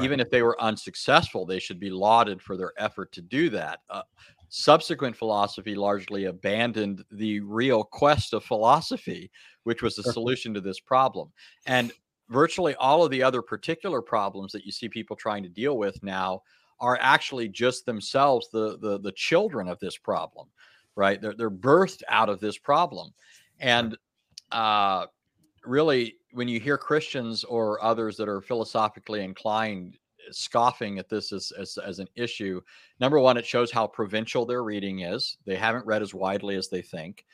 Even if they were unsuccessful, they should be lauded for their effort to do that. Subsequent philosophy largely abandoned the real quest of philosophy, which was the solution to this problem. And virtually all of the other particular problems that you see people trying to deal with now are actually just themselves the children of this problem, right? They're birthed out of this problem. And really, when you hear Christians or others that are philosophically inclined scoffing at this as an issue, number one, it shows how provincial their reading is. They haven't read as widely as they think.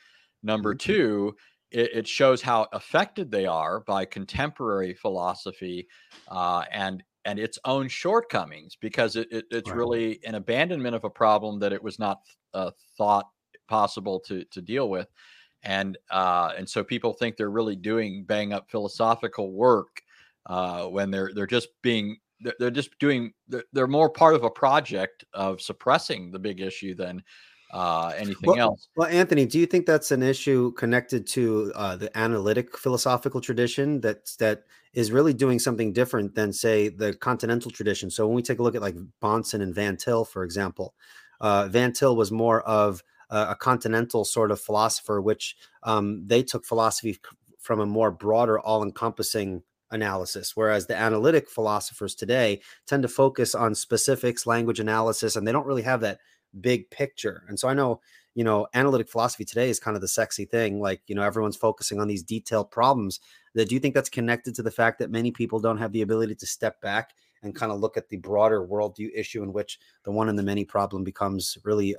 Number two, it shows how affected they are by contemporary philosophy and its own shortcomings, because it's really an abandonment of a problem that it was not thought possible to deal with. And so people think they're really doing bang up philosophical work when they're more part of a project of suppressing the big issue than anything else. Well, Anthony, do you think that's an issue connected to the analytic philosophical tradition that is really doing something different than, say, the continental tradition? So when we take a look at like Bonson and Van Til, for example, Van Til was more of a continental sort of philosopher, which they took philosophy from a more broader, all-encompassing analysis, whereas the analytic philosophers today tend to focus on specifics, language analysis, and they don't really have that big picture. And so I know, you know, analytic philosophy today is kind of the sexy thing. Like, you know, everyone's focusing on these detailed problems. Do you think that's connected to the fact that many people don't have the ability to step back and kind of look at the broader worldview issue, in which the one and the many problem becomes really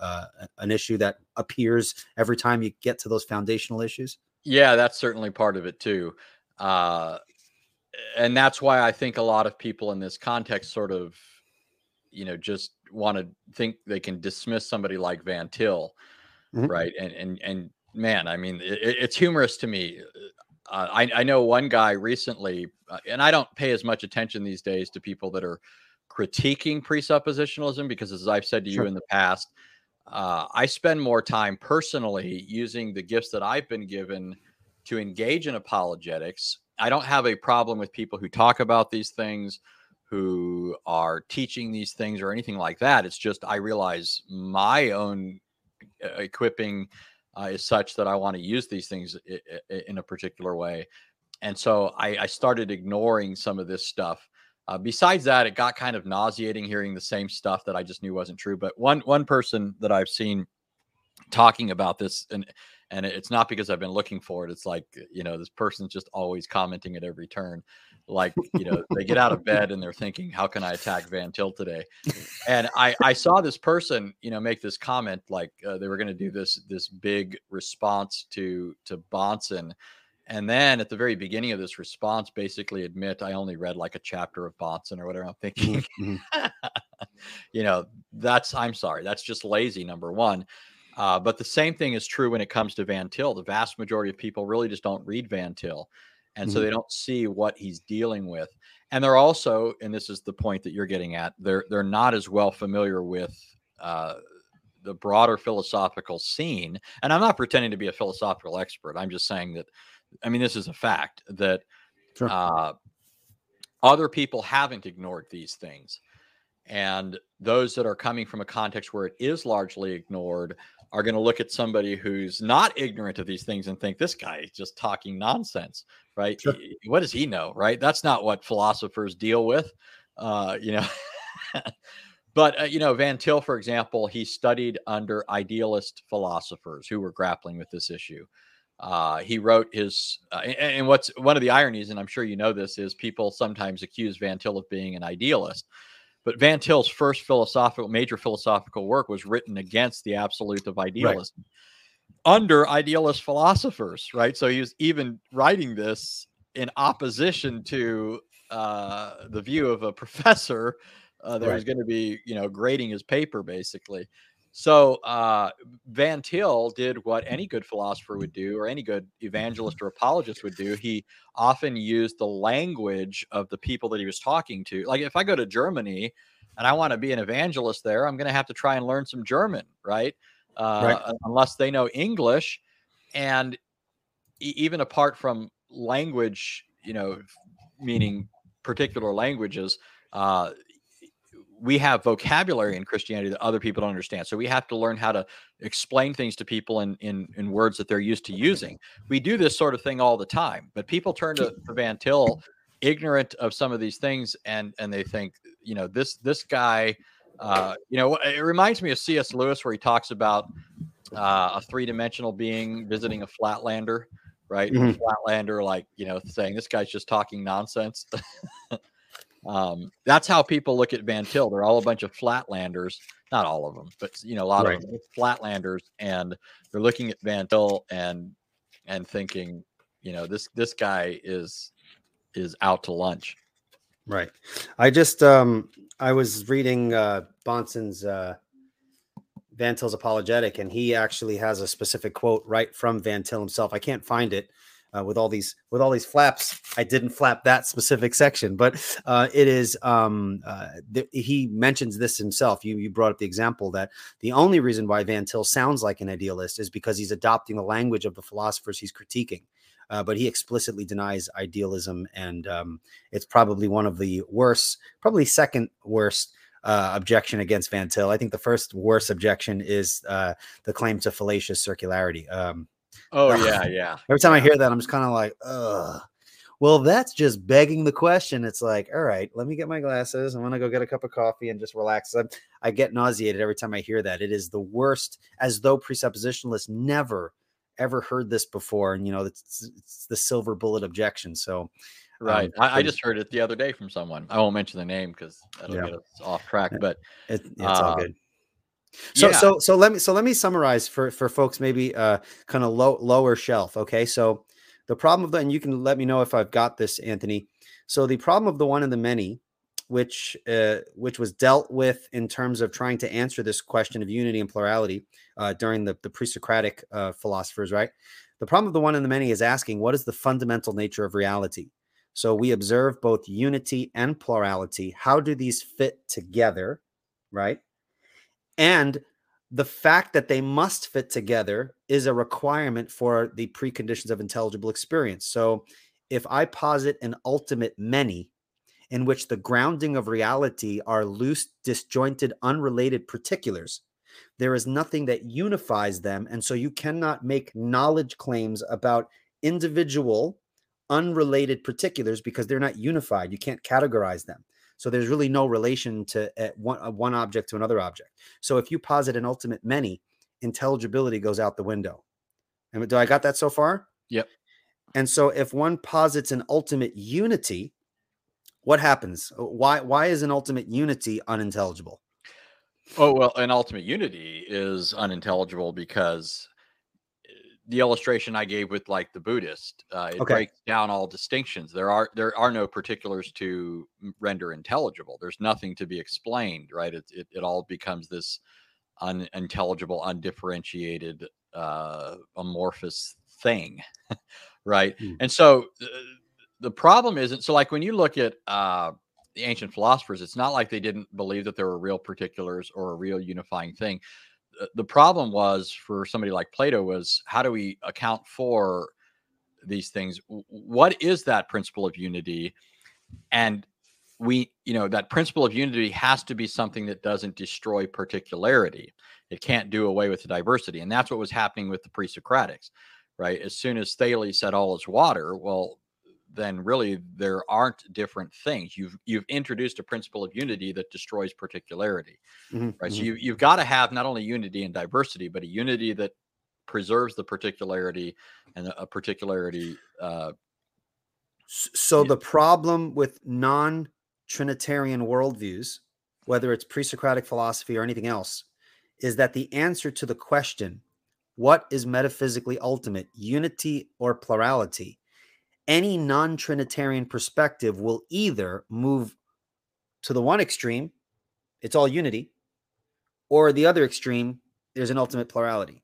an issue that appears every time you get to those foundational issues? Yeah, that's certainly part of it too. And that's why I think a lot of people in this context sort of, you know, just want to think they can dismiss somebody like Van Til, right? And man, I mean, it's humorous to me. I know one guy recently, and I don't pay as much attention these days to people that are critiquing presuppositionalism, because as I've said to you in the past, I spend more time personally using the gifts that I've been given to engage in apologetics. I don't have a problem with people who talk about these things, who are teaching these things or anything like that. It's just, I realize my own equipping is such that I want to use these things in a particular way. And so I started ignoring some of this stuff. Besides that, it got kind of nauseating hearing the same stuff that I just knew wasn't true. But one person that I've seen talking about this, and it's not because I've been looking for it. It's like, you know, this person's just always commenting at every turn. Like, you know, they get out of bed and they're thinking, how can I attack Van Til today? And I saw this person, you know, make this comment, like they were going to do this big response to Bonson. And then at the very beginning of this response, basically admit, I only read like a chapter of Bonson or whatever. I'm thinking, you know, I'm sorry, that's just lazy, number one. But the same thing is true when it comes to Van Til. The vast majority of people really just don't read Van Til. And so they don't see what he's dealing with. And they're also, and this is the point that you're getting at, they're not as well familiar with the broader philosophical scene. And I'm not pretending to be a philosophical expert. I'm just saying that, I mean, this is a fact that other people haven't ignored these things. And those that are coming from a context where it is largely ignored are going to look at somebody who's not ignorant of these things and think, this guy is just talking nonsense, right? What does he know, right? That's not what philosophers deal with, you know. But, you know, Van Til, for example, he studied under idealist philosophers who were grappling with this issue. He wrote his, and what's one of the ironies, and I'm sure you know this, is people sometimes accuse Van Til of being an idealist. But Van Til's first major philosophical work was written against the absolute of idealism, under idealist philosophers, right? So he was even writing this in opposition to the view of a professor that was going to be, you know, grading his paper, basically. So Van Til did what any good philosopher would do, or any good evangelist or apologist would do. He often used the language of the people that he was talking to. Like if I go to Germany and I want to be an evangelist there, I'm going to have to try and learn some German, right? Unless they know English. And even apart from language, you know, meaning particular languages, we have vocabulary in Christianity that other people don't understand. So we have to learn how to explain things to people in words that they're used to using. We do this sort of thing all the time, but people turn to Van Til ignorant of some of these things. And they think, you know, this guy, you know, it reminds me of C.S. Lewis, where he talks about a three-dimensional being visiting a flatlander, right? Mm-hmm. Flatlander, like, you know, saying this guy's just talking nonsense. That's how people look at Van Til. They're all a bunch of flatlanders, not all of them, but you know, a lot of them, flatlanders, and they're looking at Van Til and thinking, you know, this guy is out to lunch. Right. I just, I was reading, Bonson's, Van Til's Apologetic, and he actually has a specific quote right from Van Til himself. I can't find it. With all these flaps, I didn't flap that specific section, but it is he mentions this himself. You brought up the example that the only reason why Van Til sounds like an idealist is because he's adopting the language of the philosophers he's critiquing. But he explicitly denies idealism, and it's probably one of the worst, probably second worst objection against Van Til. I think the first worst objection is the claim to fallacious circularity. Every time I hear that, I'm just kind of like, ugh. Well, that's just begging the question. It's like, all right, let me get my glasses. I'm going to go get a cup of coffee and just relax. I get nauseated every time I hear that. It is the worst, as though presuppositionalists never, ever heard this before. And, you know, it's the silver bullet objection. So, right. I just heard it the other day from someone. I won't mention the name because that'll get us off track, but it's all good. So let me summarize for folks, maybe kind of lower shelf. Okay. So the problem of the, and you can let me know if I've got this, Anthony. So the problem of the one and the many, which was dealt with in terms of trying to answer this question of unity and plurality during the pre-Socratic philosophers, right? The problem of the one and the many is asking, what is the fundamental nature of reality? So we observe both unity and plurality. How do these fit together? Right. And the fact that they must fit together is a requirement for the preconditions of intelligible experience. So if I posit an ultimate many in which the grounding of reality are loose, disjointed, unrelated particulars, there is nothing that unifies them. And so you cannot make knowledge claims about individual unrelated particulars because they're not unified. You can't categorize them. So there's really no relation to one object to another object. So if you posit an ultimate many, intelligibility goes out the window. And do I got that so far? Yep. And so if one posits an ultimate unity, what happens? Why is an ultimate unity unintelligible? Oh, well, an ultimate unity is unintelligible because the illustration I gave with like the Buddhist, it breaks down all distinctions. There are no particulars to render intelligible. There's nothing to be explained, right? It all becomes this unintelligible, undifferentiated, amorphous thing, right? Mm. And so the problem isn't, so like when you look at the ancient philosophers, it's not like they didn't believe that there were real particulars or a real unifying thing. The problem was for somebody like Plato was, how do we account for these things? What is that principle of unity? And we, you know, that principle of unity has to be something that doesn't destroy particularity. It can't do away with the diversity. And that's what was happening with the pre-Socratics, right? As soon as Thales said all is water, well, then really there aren't different things. You've introduced a principle of unity that destroys particularity, right? So you've got to have not only unity and diversity, but a unity that preserves the particularity and a particularity. So the problem with non-Trinitarian worldviews, whether it's pre-Socratic philosophy or anything else, is that the answer to the question, what is metaphysically ultimate, unity or plurality, any non-Trinitarian perspective will either move to the one extreme, it's all unity, or the other extreme, there's an ultimate plurality,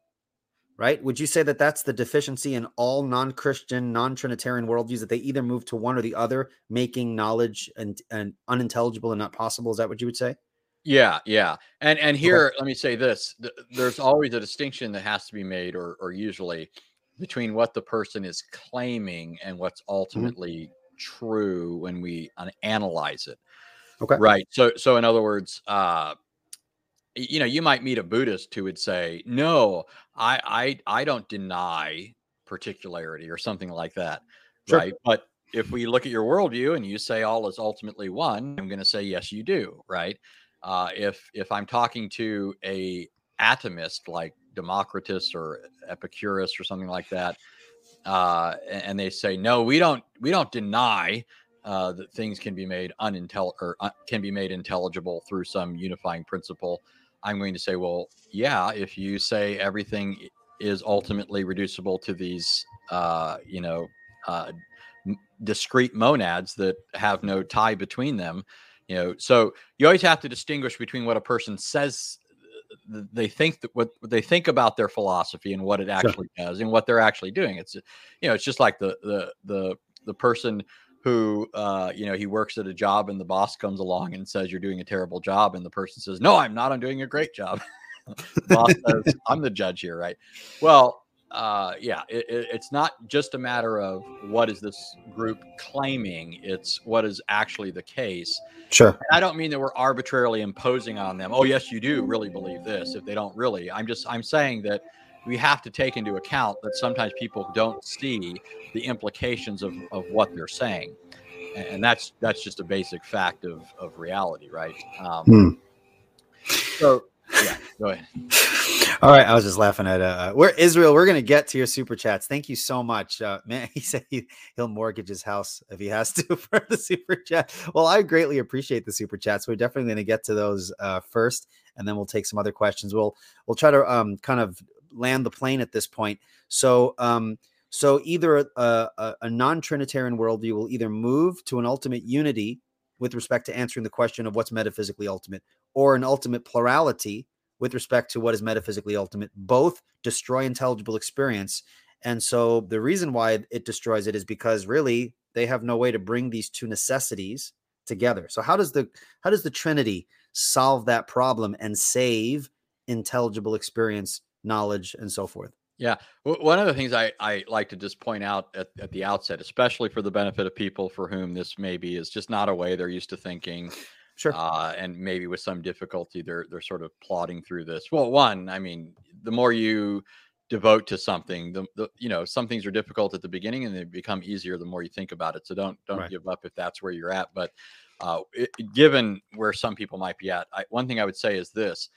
right? Would you say that that's the deficiency in all non-Christian, non-Trinitarian worldviews, that they either move to one or the other, making knowledge and unintelligible and not possible? Is that what you would say? Yeah, yeah. And here, okay, let me say this. There's always a distinction that has to be made, or usually, between what the person is claiming and what's ultimately true when we analyze it. Okay. Right. So in other words, you know, you might meet a Buddhist who would say, no, I don't deny particularity or something like that. Sure. Right. But if we look at your worldview and you say all is ultimately one, I'm going to say, yes, you do. Right. If I'm talking to a atomist like Democritus or Epicurus or something like that, and they say, no, we don't deny that things can be made intelligible through some unifying principle, I'm going to say, well, yeah, if you say everything is ultimately reducible to these discrete monads that have no tie between them, you know. So you always have to distinguish between what a person says they think that what they think about their philosophy and what it actually does and what they're actually doing. It's, you know, it's just like the person who, you know, he works at a job and the boss comes along and says, you're doing a terrible job. And the person says, no, I'm not. I'm doing a great job. The boss says, I'm the judge here. Right. Well, yeah, it's not just a matter of what is this group claiming, it's what is actually the case. Sure. And I don't mean that we're arbitrarily imposing on them, oh, yes, you do really believe this, if they don't really. I'm saying that we have to take into account that sometimes people don't see the implications of what they're saying. And that's just a basic fact of reality, right? So, yeah, go ahead. All right. I was just laughing at where Israel. We're going to get to your super chats. Thank you so much. Man, he said he'll mortgage his house if he has to for the super chat. Well, I greatly appreciate the super chats. We're definitely going to get to those first, and then we'll take some other questions. We'll try to kind of land the plane at this point. So, so either a non-Trinitarian worldview will either move to an ultimate unity with respect to answering the question of what's metaphysically ultimate, or an ultimate plurality with respect to what is metaphysically ultimate. Both destroy intelligible experience. And so the reason why it destroys it is because really they have no way to bring these two necessities together. So how does the Trinity solve that problem and save intelligible experience, knowledge, and so forth? Yeah. One of the things I like to just point out at the outset, especially for the benefit of people for whom this maybe is just not a way they're used to thinking. Sure. And maybe with some difficulty, they're sort of plodding through this. Well, one, I mean, the more you devote to something, you know, some things are difficult at the beginning and they become easier the more you think about it. So don't Right. give up if that's where you're at. But given where some people might be at, one thing I would say is this.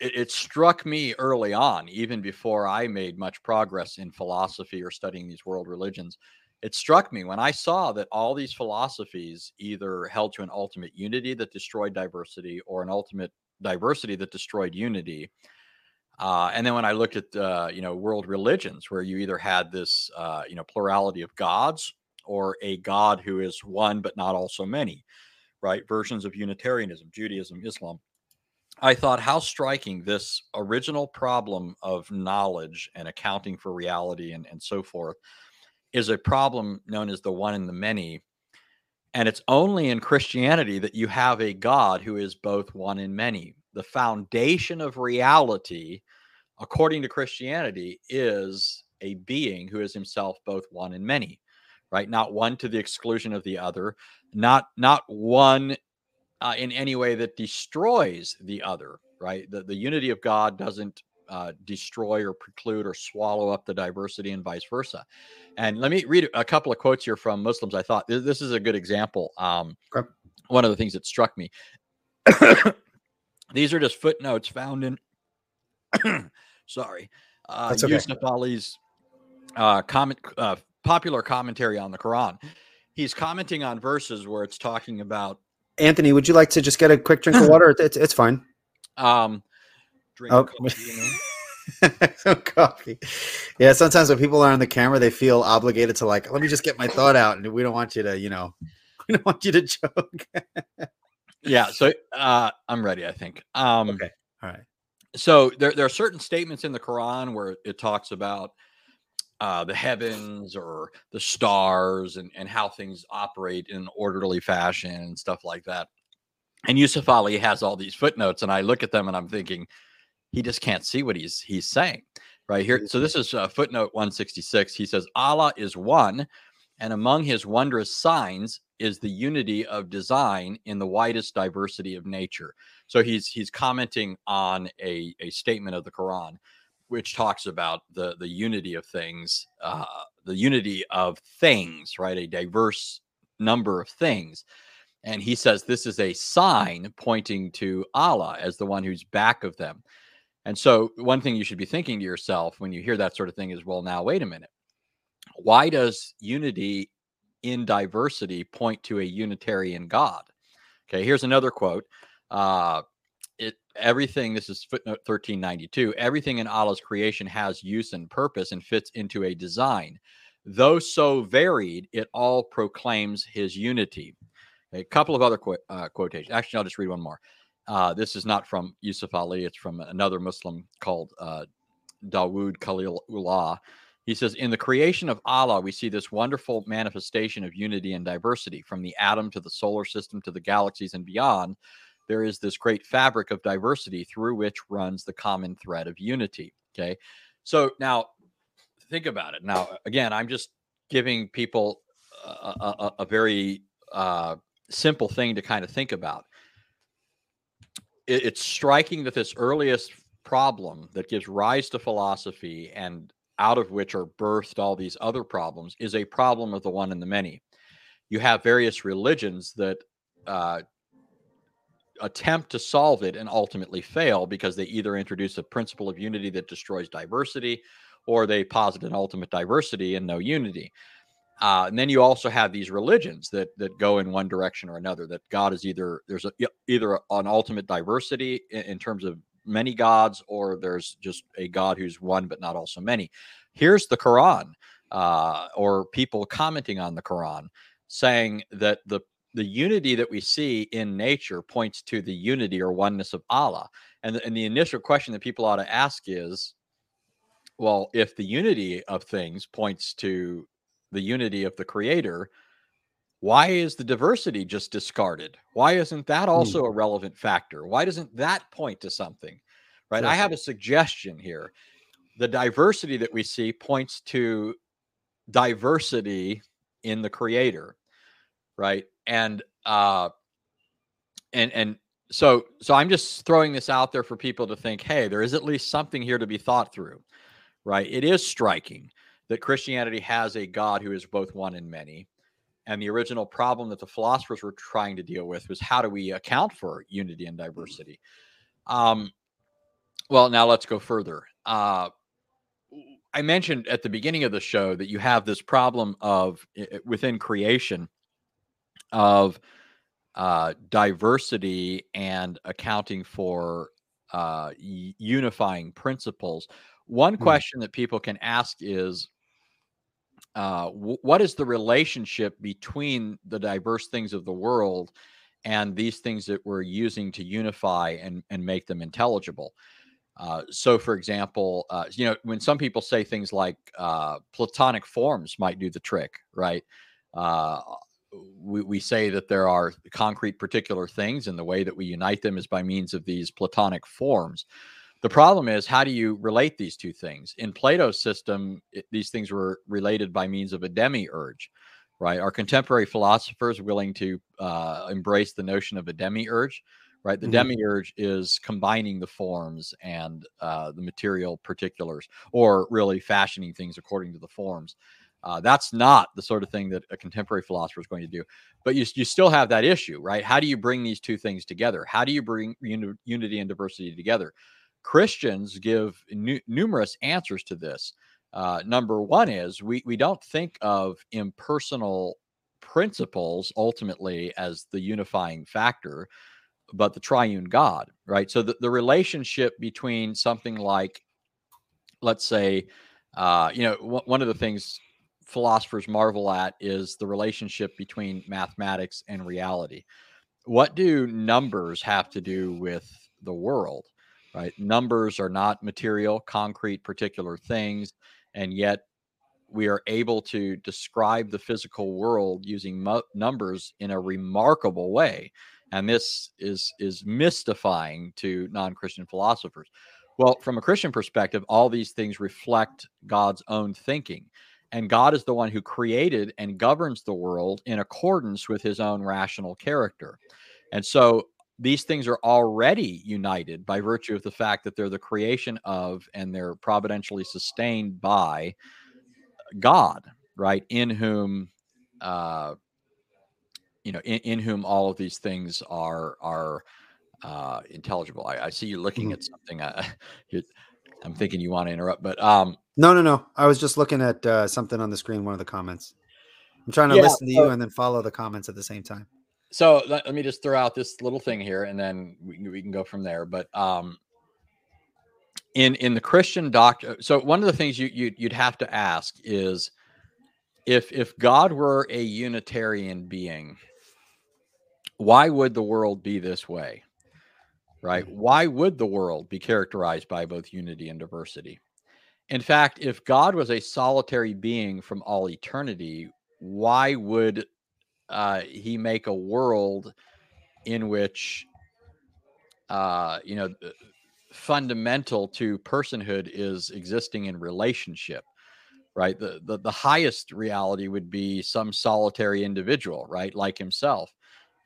It struck me early on, even before I made much progress in philosophy or studying these world religions. It struck me when I saw that all these philosophies either held to an ultimate unity that destroyed diversity or an ultimate diversity that destroyed unity. And then when I looked at, you know, world religions where you either had this, you know, plurality of gods or a God who is one, but not also many, right? Versions of Unitarianism, Judaism, Islam. I thought how striking this original problem of knowledge and accounting for reality and so forth is a problem known as the one and the many. And it's only in Christianity that you have a God who is both one and many. The foundation of reality, according to Christianity, is a being who is himself both one and many, right? Not one to the exclusion of the other, not one in any way that destroys the other, right? The unity of God doesn't destroy or preclude or swallow up the diversity and vice versa. And let me read a couple of quotes here from Muslims. I thought this is a good example. Okay. One of the things that struck me, these are just footnotes found in, sorry, okay. Yusuf Ali's popular commentary on the Quran. He's commenting on verses where it's talking about. Anthony, would you like to just get a quick drink of water? It's fine. Drink coffee, you know? Some coffee. Yeah, sometimes when people are on the camera, they feel obligated to like, let me just get my thought out, and we don't want you to, you know, we don't want you to joke. Yeah, so I'm ready, I think. Okay, all right. So there are certain statements in the Quran where it talks about the heavens or the stars and how things operate in an orderly fashion and stuff like that. And Yusuf Ali has all these footnotes, and I look at them and I'm thinking, he just can't see what he's saying right here. So this is footnote 166. He says, Allah is one, and among his wondrous signs is the unity of design in the widest diversity of nature. So he's commenting on a statement of the Quran, which talks about the unity of things, right? A diverse number of things. And he says this is a sign pointing to Allah as the one who's back of them. And so one thing you should be thinking to yourself when you hear that sort of thing is, well, now, wait a minute. Why does unity in diversity point to a Unitarian God? Okay, here's another quote. This is footnote 1392. Everything in Allah's creation has use and purpose and fits into a design. Though so varied, it all proclaims his unity. A couple of other quotations. Actually, I'll just read one more. This is not from Yusuf Ali. It's from another Muslim called Dawood Khalilullah. He says, in the creation of Allah, we see this wonderful manifestation of unity and diversity. From the atom to the solar system to the galaxies and beyond, there is this great fabric of diversity through which runs the common thread of unity. Okay, so now think about it. Now, again, I'm just giving people a very simple thing to kind of think about. It's striking that this earliest problem that gives rise to philosophy and out of which are birthed all these other problems is a problem of the one and the many. You have various religions that attempt to solve it and ultimately fail because they either introduce a principle of unity that destroys diversity, or they posit an ultimate diversity and no unity. And then you also have these religions that go in one direction or another, that God is either an ultimate diversity in terms of many gods, or there's just a God who's one but not also many. Here's the Quran, or people commenting on the Quran, saying that the unity that we see in nature points to the unity or oneness of Allah. And the initial question that people ought to ask is, well, if the unity of things points to the unity of the Creator, why is the diversity just discarded? Why isn't that also a relevant factor? Why doesn't that point to something, right? Exactly. I have a suggestion here. The diversity that we see points to diversity in the Creator, right? And so I'm just throwing this out there for people to think, hey, there is at least something here to be thought through, right? It is striking that Christianity has a God who is both one and many. And the original problem that the philosophers were trying to deal with was, how do we account for unity and diversity? Well, now let's go further. I mentioned at the beginning of the show that you have this problem of, within creation, of diversity and accounting for unifying principles. One question that people can ask is, what is the relationship between the diverse things of the world and these things that we're using to unify and make them intelligible? So, for example, you know, when some people say things like Platonic forms might do the trick, right? We say that there are concrete particular things, and the way that we unite them is by means of these Platonic forms. The problem is, how do you relate these two things? In Plato's system, these things were related by means of a demiurge, right? Are contemporary philosophers willing to embrace the notion of a demiurge, right? The demiurge is combining the forms and the material particulars, or really fashioning things according to the forms. That's not the sort of thing that a contemporary philosopher is going to do. But you still have that issue, right? How do you bring these two things together? How do you bring unity and diversity together? Christians give numerous answers to this. Number one is we don't think of impersonal principles ultimately as the unifying factor, but the triune God, right? So the relationship between something like let's say, one of the things philosophers marvel at is the relationship between mathematics and reality. What do numbers have to do with the world, right? Numbers are not material, concrete, particular things, and yet we are able to describe the physical world using numbers in a remarkable way. And this is mystifying to non-Christian philosophers. Well, from a Christian perspective, all these things reflect God's own thinking. And God is the one who created and governs the world in accordance with his own rational character. And so these things are already united by virtue of the fact that they're the creation of and they're providentially sustained by God, right? In whom, in whom all of these things are intelligible. I see you looking at something. I'm thinking you want to interrupt, but no. I was just looking at something on the screen. One of the comments. I'm trying to listen to you and then follow the comments at the same time. So let me just throw out this little thing here, and then we can go from there. But in the Christian doctrine, so one of the things you'd have to ask is if God were a Unitarian being, why would the world be this way? Right? Why would the world be characterized by both unity and diversity? In fact, if God was a solitary being from all eternity, why would he make a world in which, fundamental to personhood is existing in relationship, right? The highest reality would be some solitary individual, right? Like himself.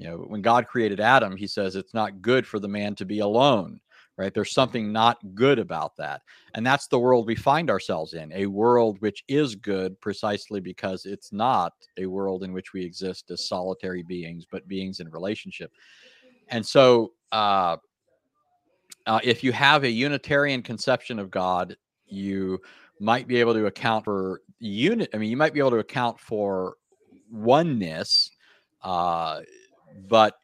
When God created Adam, he says it's not good for the man to be alone, right? There's something not good about that. And that's the world we find ourselves in, a world which is good precisely because it's not a world in which we exist as solitary beings, but beings in relationship. And so if you have a Unitarian conception of God, you might be able to account for you might be able to account for oneness, but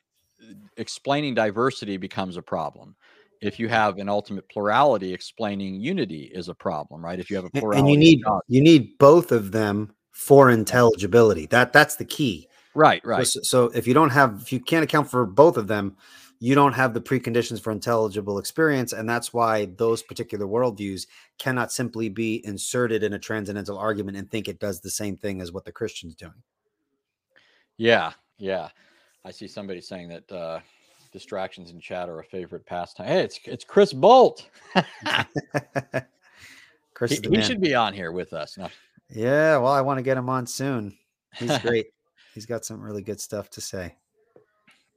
explaining diversity becomes a problem. If you have an ultimate plurality, explaining unity is a problem, right? If you have a plurality, and you need both of them for intelligibility. That's the key, right? So if you can't account for both of them, you don't have the preconditions for intelligible experience, and that's why those particular worldviews cannot simply be inserted in a transcendental argument and think it does the same thing as what the Christian's doing. Yeah. I see somebody saying that distractions in chat are a favorite pastime. Hey, it's Chris Bolt. Chris, he should be on here with us. No. Yeah, well, I want to get him on soon. He's great. He's got some really good stuff to say.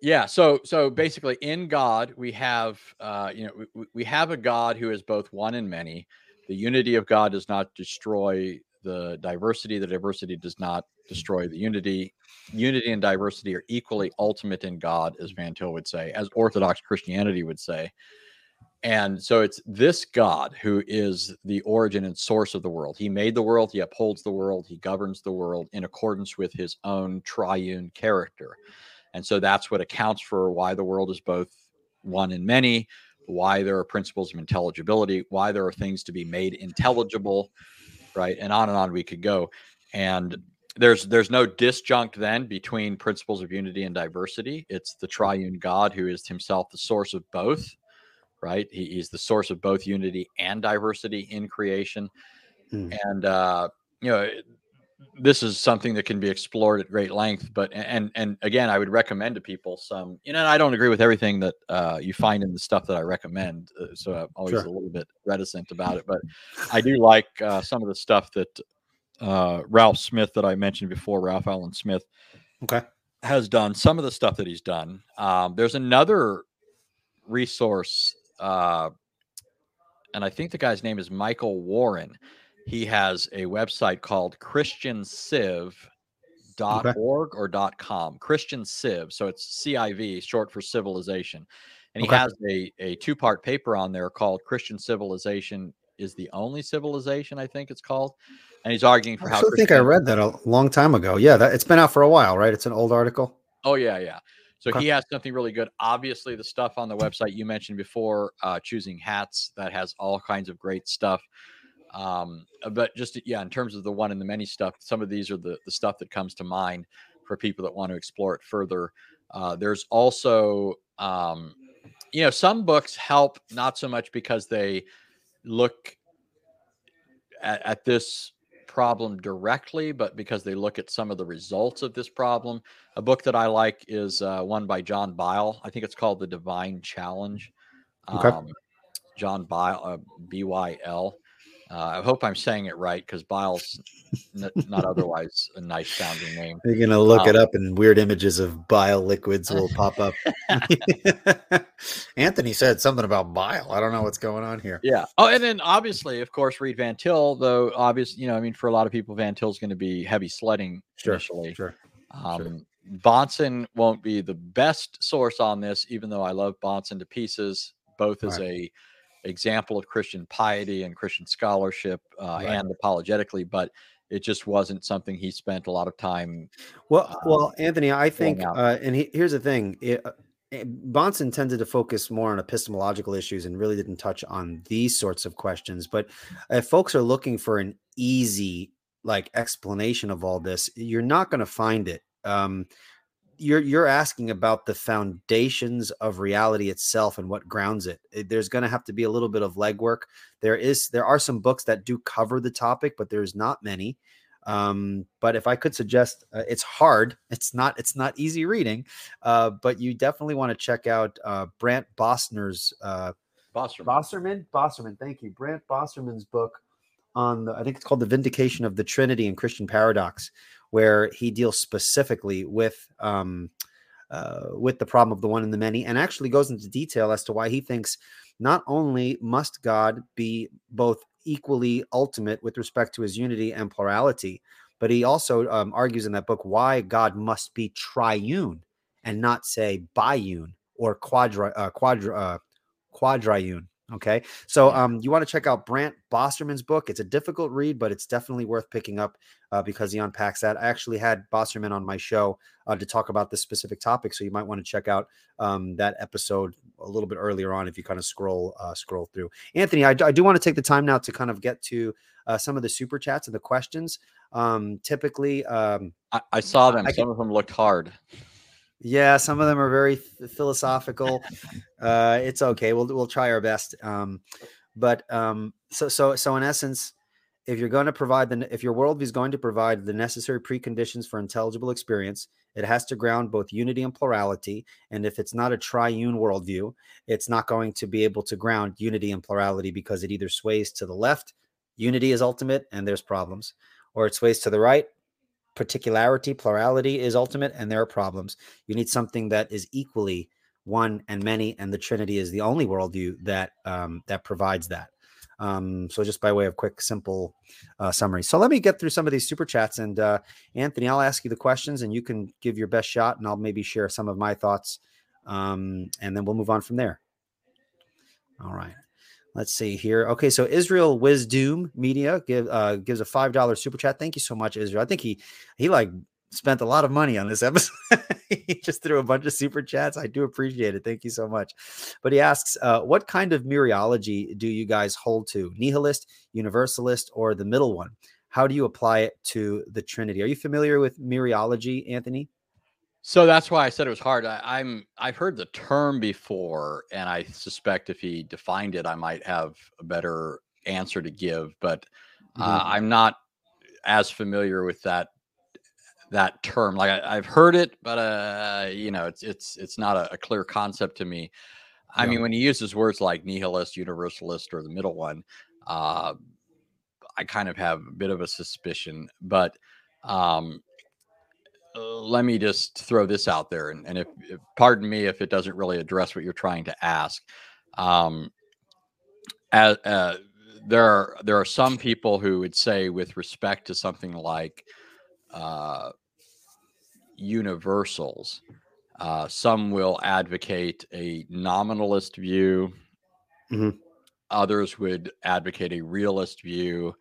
Yeah, so basically, in God we have we have a God who is both one and many. The unity of God does not destroy the diversity. The diversity does not destroy the unity. Unity and diversity are equally ultimate in God, as Van Til would say, as Orthodox Christianity would say. And so it's this God who is the origin and source of the world. He made the world, he upholds the world, he governs the world in accordance with his own triune character. And so that's what accounts for why the world is both one and many, why there are principles of intelligibility, why there are things to be made intelligible, right? And on we could go. And there's no disjunct then between principles of unity and diversity. It's the triune God who is himself the source of both, right? He's the source of both unity and diversity in creation. And, this is something that can be explored at great length, but, and again, I would recommend to people some, I don't agree with everything that you find in the stuff that I recommend. So I'm always a little bit reticent about it, but I do like some of the stuff that Ralph Smith that I mentioned before, Ralph Allen Smith, has done, some of the stuff that he's done. There's another resource, and I think the guy's name is Michael Warren. He has a website called christianciv.org or .com, Christian Civ. So it's CIV, short for civilization. And he has a two-part paper on there called Christian Civilization is the Only Civilization, I think it's called. And he's arguing for how... I think I read that a long time ago. Yeah, it's been out for a while, right? It's an old article. Oh, yeah. So he has something really good. Obviously, the stuff on the website you mentioned before, Choosing Hats, that has all kinds of great stuff. But just, yeah, in terms of the one and the many stuff, some of these are the stuff that comes to mind for people that want to explore it further. There's also, you know, some books help not so much because they look at this problem directly, but because they look at some of the results of this problem. A book that I like is one by John Byle. I think it's called The Divine Challenge. Okay. John Byle, B-Y-L. I hope I'm saying it right, because Byle's not otherwise a nice sounding name. You're going to look it up and weird images of bile liquids will pop up. Anthony said something about bile. I don't know what's going on here. Yeah. Oh, and then obviously, of course, read Van Til, though obviously, you know, I mean, for a lot of people, Van Til's going to be heavy sledding initially. Sure. Bonson won't be the best source on this, even though I love Bonson to pieces, both as a example of Christian piety and Christian scholarship and apologetically, but it just wasn't something he spent a lot of time. Well, Anthony, I think, and here's the thing. Bonson tended to focus more on epistemological issues and really didn't touch on these sorts of questions. But if folks are looking for an easy like explanation of all this, you're not going to find it. You're asking about the foundations of reality itself and what grounds it. There's going to have to be a little bit of legwork. There are some books that do cover the topic, but there's not many. But if I could suggest, it's hard. It's not easy reading, but you definitely want to check out Brant Bosner's Bosserman. Thank you. Brant Bosserman's book on I think it's called The Vindication of the Trinity and Christian Paradox, where he deals specifically with the problem of the one and the many, and actually goes into detail as to why he thinks not only must God be both equally ultimate with respect to his unity and plurality, but he also argues in that book why God must be triune and not say biune or quadriune. Okay. So you want to check out Brant Bosserman's book. It's a difficult read, but it's definitely worth picking up because he unpacks that. I actually had Bosserman on my show to talk about this specific topic. So you might want to check out that episode a little bit earlier on if you kind of scroll through. Anthony, I do want to take the time now to kind of get to some of the super chats and the questions. Typically. I saw them. Some of them looked hard. Yeah, some of them are very philosophical. It's okay. We'll try our best. So in essence, if you're going to provide if your worldview is going to provide the necessary preconditions for intelligible experience, it has to ground both unity and plurality. And if it's not a triune worldview, it's not going to be able to ground unity and plurality because it either sways to the left, unity is ultimate, and there's problems, or it sways to the right. Particularity, plurality is ultimate, and there are problems. You need something that is equally one and many, and the Trinity is the only worldview that that provides that. So just by way of quick, simple summary. So let me get through some of these super chats, and Anthony, I'll ask you the questions, and you can give your best shot, and I'll maybe share some of my thoughts, and then we'll move on from there. All right. Let's see here. Okay, so Israel Wisdom Media gives a $5 super chat. Thank you so much, Israel. I think he like spent a lot of money on this episode. He just threw a bunch of super chats. I do appreciate it. Thank you so much. But he asks, what kind of mereology do you guys hold to? Nihilist, universalist, or the middle one? How do you apply it to the Trinity? Are you familiar with mereology, Anthony? So that's why I said it was hard. I've heard the term before, and I suspect if he defined it, I might have a better answer to give. But I'm not as familiar with that term. Like I've heard it, but you know, it's not a clear concept to me. I mean, when he uses words like nihilist, universalist, or the middle one, I kind of have a bit of a suspicion, but. Let me just throw this out there, and if pardon me if it doesn't really address what you're trying to ask. There are some people who would say, with respect to something like universals, some will advocate a nominalist view, others would advocate a realist view.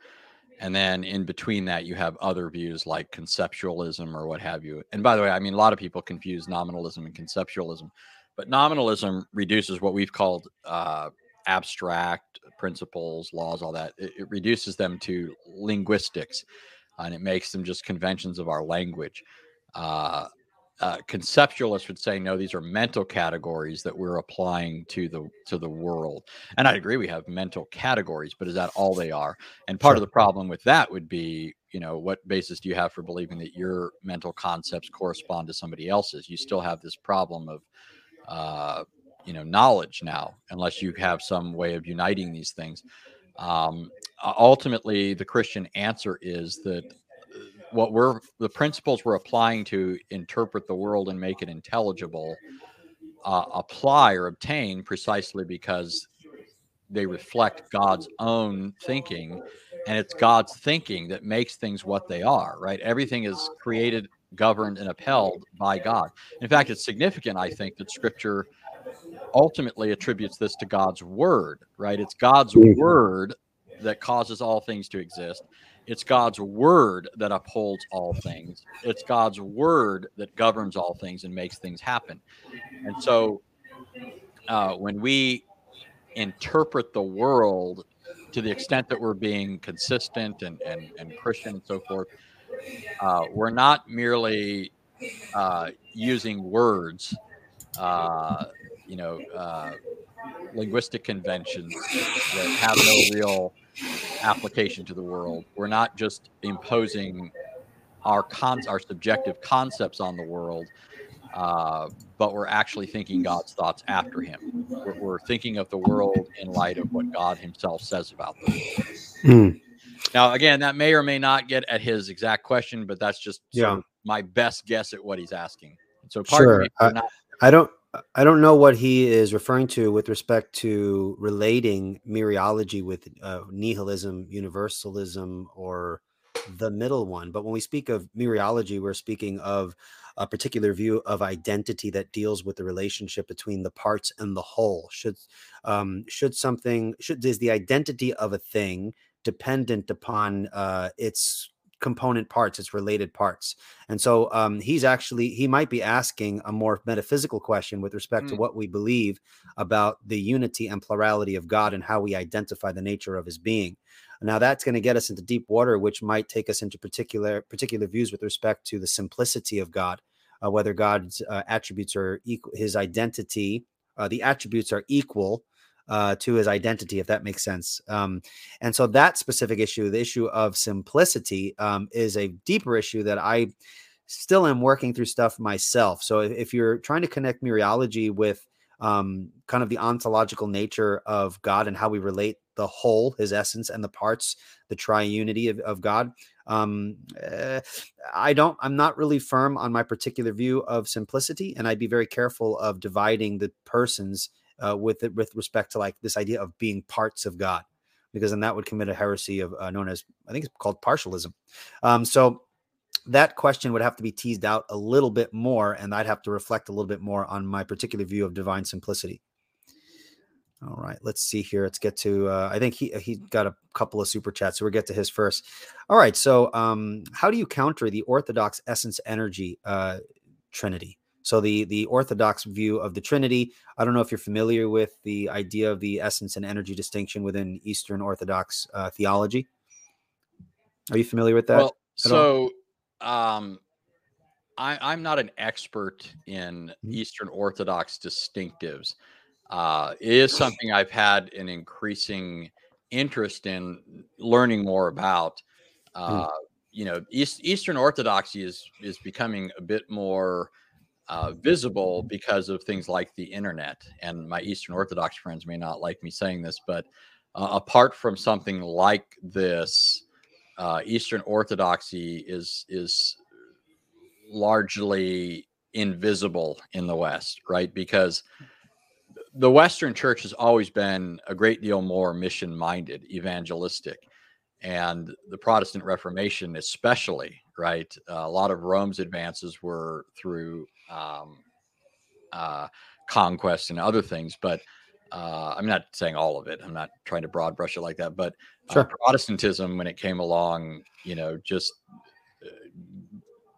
And then in between that, you have other views like conceptualism or what have you. And by the way, I mean, a lot of people confuse nominalism and conceptualism, but nominalism reduces what we've called abstract principles, laws, all that. It reduces them to linguistics, and it makes them just conventions of our language. Conceptualists would say, no, these are mental categories that we're applying to the world. And I'd agree, we have mental categories, but is that all they are? And part of the problem with that would be, you know, what basis do you have for believing that your mental concepts correspond to somebody else's? You still have this problem of, you know, knowledge now, unless you have some way of uniting these things. Ultimately, the Christian answer is that the principles we're applying to interpret the world and make it intelligible apply or obtain precisely because they reflect God's own thinking, and it's God's thinking that makes things what they are, right? Everything is created, governed, and upheld by God. In fact, it's significant, I think, that Scripture ultimately attributes this to God's word, right? It's God's word that causes all things to exist. It's God's word that upholds all things. It's God's word that governs all things and makes things happen. And so when we interpret the world to the extent that we're being consistent and Christian and so forth, we're not merely using words, linguistic conventions that have no real application to the world. We're not just imposing our subjective concepts on the world, but we're actually thinking God's thoughts after him. We're thinking of the world in light of what God himself says about the world. Now, again, that may or may not get at his exact question, but that's just sort of my best guess at what he's asking. So I don't know what he is referring to with respect to relating Mariology with nihilism, universalism, or the middle one. But when we speak of Mariology, we're speaking of a particular view of identity that deals with the relationship between the parts and the whole. Is the identity of a thing dependent upon its component parts, its related parts? And so he's actually, he might be asking a more metaphysical question with respect to what we believe about the unity and plurality of God and how we identify the nature of his being. Now that's going to get us into deep water, which might take us into particular views with respect to the simplicity of God, whether God's attributes are equal, his identity, the attributes are equal to his identity, if that makes sense. And so that specific issue, the issue of simplicity, is a deeper issue that I still am working through stuff myself. So if you're trying to connect Mariology with kind of the ontological nature of God and how we relate the whole, his essence and the parts, the triunity of God, I'm not really firm on my particular view of simplicity, and I'd be very careful of dividing the persons with respect to like this idea of being parts of God, because then that would commit a heresy of known as, I think it's called, partialism. So that question would have to be teased out a little bit more, and I'd have to reflect a little bit more on my particular view of divine simplicity. All right, let's see here. Let's get to, I think he got a couple of super chats, so we'll get to his first. All right, so how do you counter the Orthodox essence energy Trinity? So the Orthodox view of the Trinity, I don't know if you're familiar with the idea of the essence and energy distinction within Eastern Orthodox theology. Are you familiar with that? Well, so I'm not an expert in Eastern Orthodox distinctives. It is something I've had an increasing interest in learning more about. You know, Eastern Orthodoxy is becoming a bit more visible because of things like the internet. And my Eastern Orthodox friends may not like me saying this, but apart from something like this, Eastern Orthodoxy is largely invisible in the West, right? Because the Western church has always been a great deal more mission-minded, evangelistic, and the Protestant Reformation especially, right? A lot of Rome's advances were through conquest and other things, but I'm not saying all of it. I'm not trying to broad brush it like that, but Protestantism, when it came along, you know, just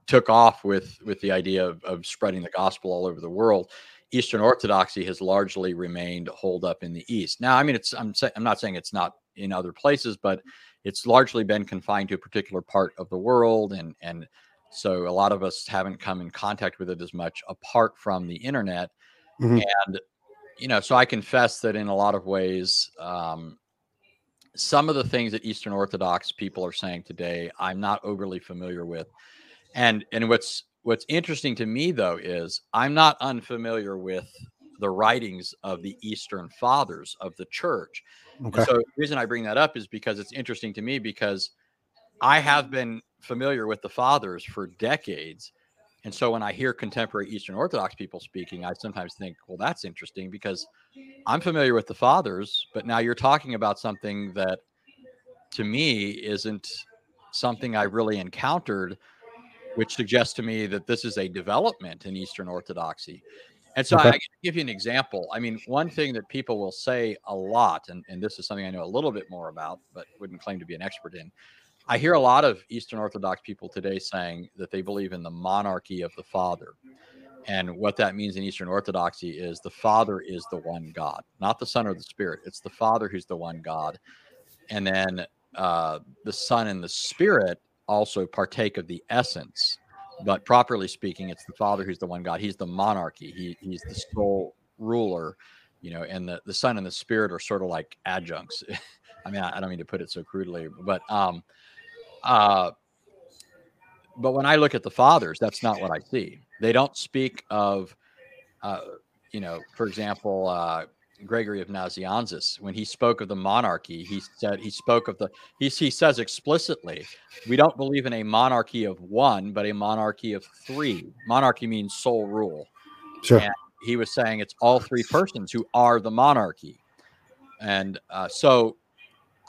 took off with the idea of spreading the gospel all over the world. Eastern Orthodoxy has largely remained holed up in the East. Now, I mean, I'm not saying it's not in other places, but it's largely been confined to a particular part of the world, and so a lot of us haven't come in contact with it as much apart from the internet. Mm-hmm. And, you know, so I confess that in a lot of ways, some of the things that Eastern Orthodox people are saying today, I'm not overly familiar with. And what's interesting to me, though, is I'm not unfamiliar with the writings of the Eastern Fathers of the Church. Okay. So the reason I bring that up is because it's interesting to me, because I have been familiar with the Fathers for decades. And so when I hear contemporary Eastern Orthodox people speaking, I sometimes think, well, that's interesting, because I'm familiar with the Fathers, but now you're talking about something that to me isn't something I really encountered, which suggests to me that this is a development in Eastern Orthodoxy. And so I give you an example. I mean, one thing that people will say a lot, and this is something I know a little bit more about, but wouldn't claim to be an expert in, I hear a lot of Eastern Orthodox people today saying that they believe in the monarchy of the Father. And what that means in Eastern Orthodoxy is the Father is the one God, not the Son or the Spirit. It's the Father who's the one God. And then the Son and the Spirit also partake of the essence. But properly speaking, it's the Father who's the one God. He's the monarchy. He's the sole ruler, you know, and the Son and the Spirit are sort of like adjuncts. I mean, I don't mean to put it so crudely, but when I look at the Fathers, that's not what I see. They don't speak of, you know, for example, Gregory of Nazianzus, when he spoke of the monarchy, he said he says explicitly, we don't believe in a monarchy of one, but a monarchy of three. Monarchy means sole rule. Sure. And he was saying it's all three persons who are the monarchy. And so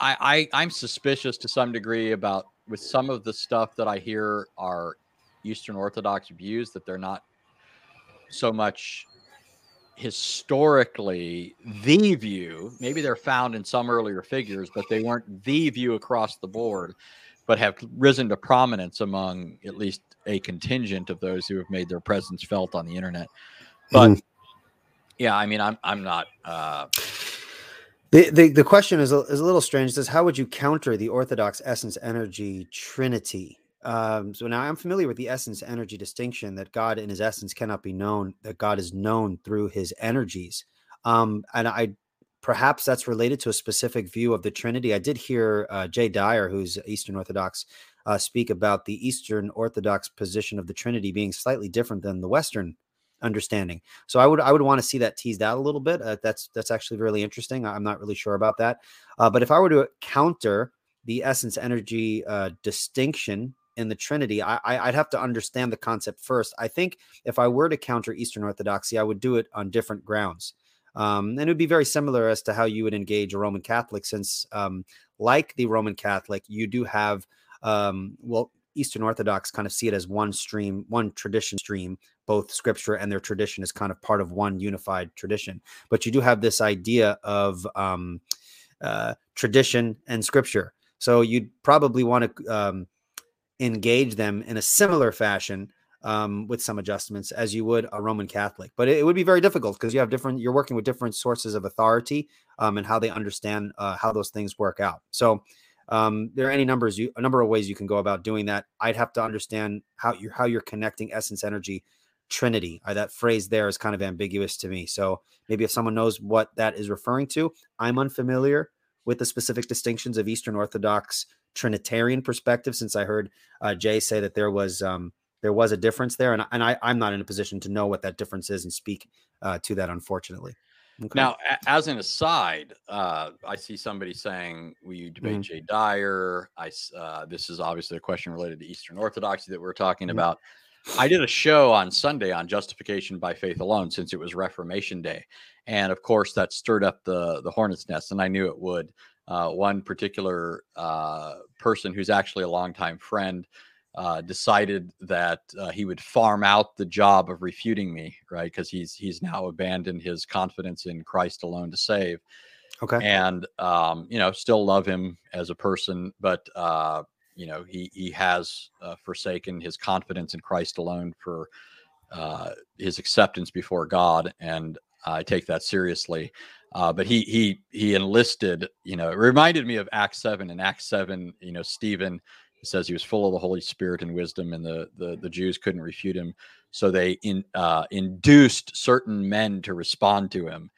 I'm suspicious to some degree about with some of the stuff that I hear are Eastern Orthodox views, that they're not so much historically the view. Maybe they're found in some earlier figures, but they weren't the view across the board, but have risen to prominence among at least a contingent of those who have made their presence felt on the internet. But yeah, I mean, I'm not, The question is a little strange. It says, how would you counter the Orthodox essence energy trinity? So now I'm familiar with the essence energy distinction, that God in his essence cannot be known, that God is known through his energies. And perhaps that's related to a specific view of the Trinity. I did hear Jay Dyer, who's Eastern Orthodox, speak about the Eastern Orthodox position of the Trinity being slightly different than the Western understanding. So I would want to see that teased out a little bit. That's actually really interesting. I'm not really sure about that. But if I were to counter the essence energy distinction in the Trinity, I'd have to understand the concept first. I think if I were to counter Eastern Orthodoxy, I would do it on different grounds. And it would be very similar as to how you would engage a Roman Catholic, since like the Roman Catholic, you do have, Eastern Orthodox kind of see it as one stream, one tradition stream, both scripture and their tradition is kind of part of one unified tradition. But you do have this idea of tradition and scripture. So you'd probably want to engage them in a similar fashion with some adjustments as you would a Roman Catholic. But it would be very difficult because you have you're working with different sources of authority and how they understand how those things work out. So there are a number of ways you can go about doing that. I'd have to understand how you're connecting essence energy Trinity. That phrase there is kind of ambiguous to me. So maybe if someone knows what that is referring to, I'm unfamiliar with the specific distinctions of Eastern Orthodox Trinitarian perspective, since I heard Jay say that there was a difference there, and I'm not in a position to know what that difference is and speak to that, unfortunately. Okay. Now, as an aside, I see somebody saying, will you debate Jay Dyer? This is obviously a question related to Eastern Orthodoxy that we're talking about. I did a show on Sunday on justification by faith alone, since it was Reformation Day. And of course, that stirred up the hornet's nest, and I knew it would. One particular person who's actually a longtime friend decided that he would farm out the job of refuting me, right? Because he's now abandoned his confidence in Christ alone to save. Okay. And you know, still love him as a person, but you know, he has forsaken his confidence in Christ alone for his acceptance before God, and I take that seriously. But he enlisted, you know, it reminded me of Acts 7. In Acts 7, you know, Stephen, it says he was full of the Holy Spirit and wisdom, and the Jews couldn't refute him. So they induced certain men to respond to him.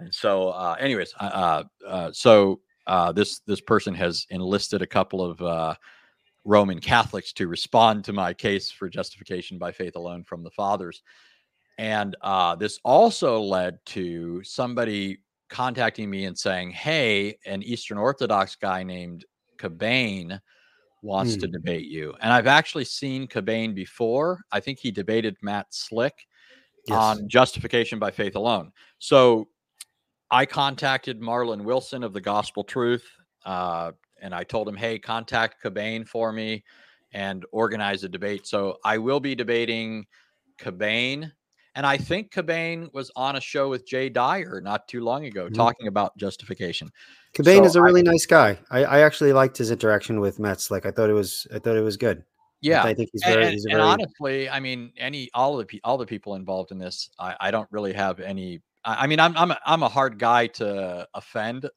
And so anyways, this person has enlisted a couple of Roman Catholics to respond to my case for justification by faith alone from the fathers. And this also led to somebody contacting me and saying, hey, an Eastern Orthodox guy named Cobain wants to debate you. And I've actually seen Cobain before. I think he debated Matt Slick on justification by faith alone. So I contacted Marlon Wilson of the Gospel Truth, and I told him, hey, contact Cobain for me and organize a debate. So I will be debating Cobain. And I think Cobain was on a show with Jay Dyer not too long ago talking about justification. Cobain is a really nice guy. I actually liked his interaction with Matt Slick. I thought it was good. Yeah, I think he's very. And honestly, I mean, all the people involved in this, I don't really have any. I mean, I'm a hard guy to offend.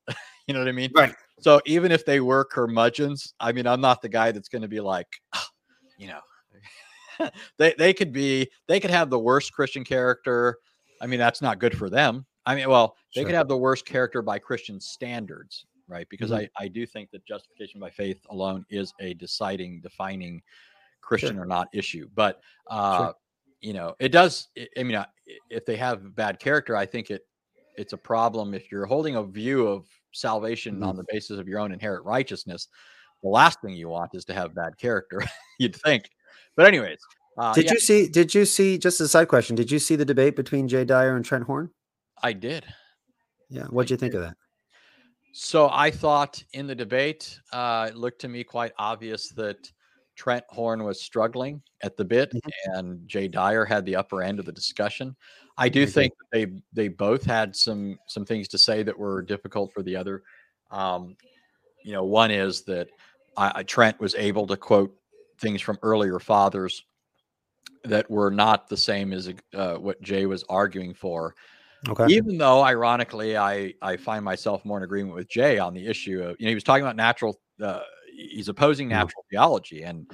You know what I mean? Right. So even if they were curmudgeons, I mean, I'm not the guy that's going to be like, you know. They could have the worst Christian character. I mean, that's not good for them. I mean, well, they could have the worst character by Christian standards, right? Because I do think that justification by faith alone is a defining Christian or not issue. But, you know, it does. I mean, if they have bad character, I think it's a problem. If you're holding a view of salvation on the basis of your own inherent righteousness, the last thing you want is to have bad character, you'd think. But anyways, did you see just a side question? Did you see the debate between Jay Dyer and Trent Horn? I did. Yeah. What'd you think of that? So I thought in the debate, it looked to me quite obvious that Trent Horn was struggling at the bit and Jay Dyer had the upper end of the discussion. I do think that they both had some things to say that were difficult for the other. You know, one is that Trent was able to quote things from earlier fathers that were not the same as what Jay was arguing for. Okay. Even though, ironically, I find myself more in agreement with Jay on the issue of, you know, he was talking about natural, he's opposing natural theology. And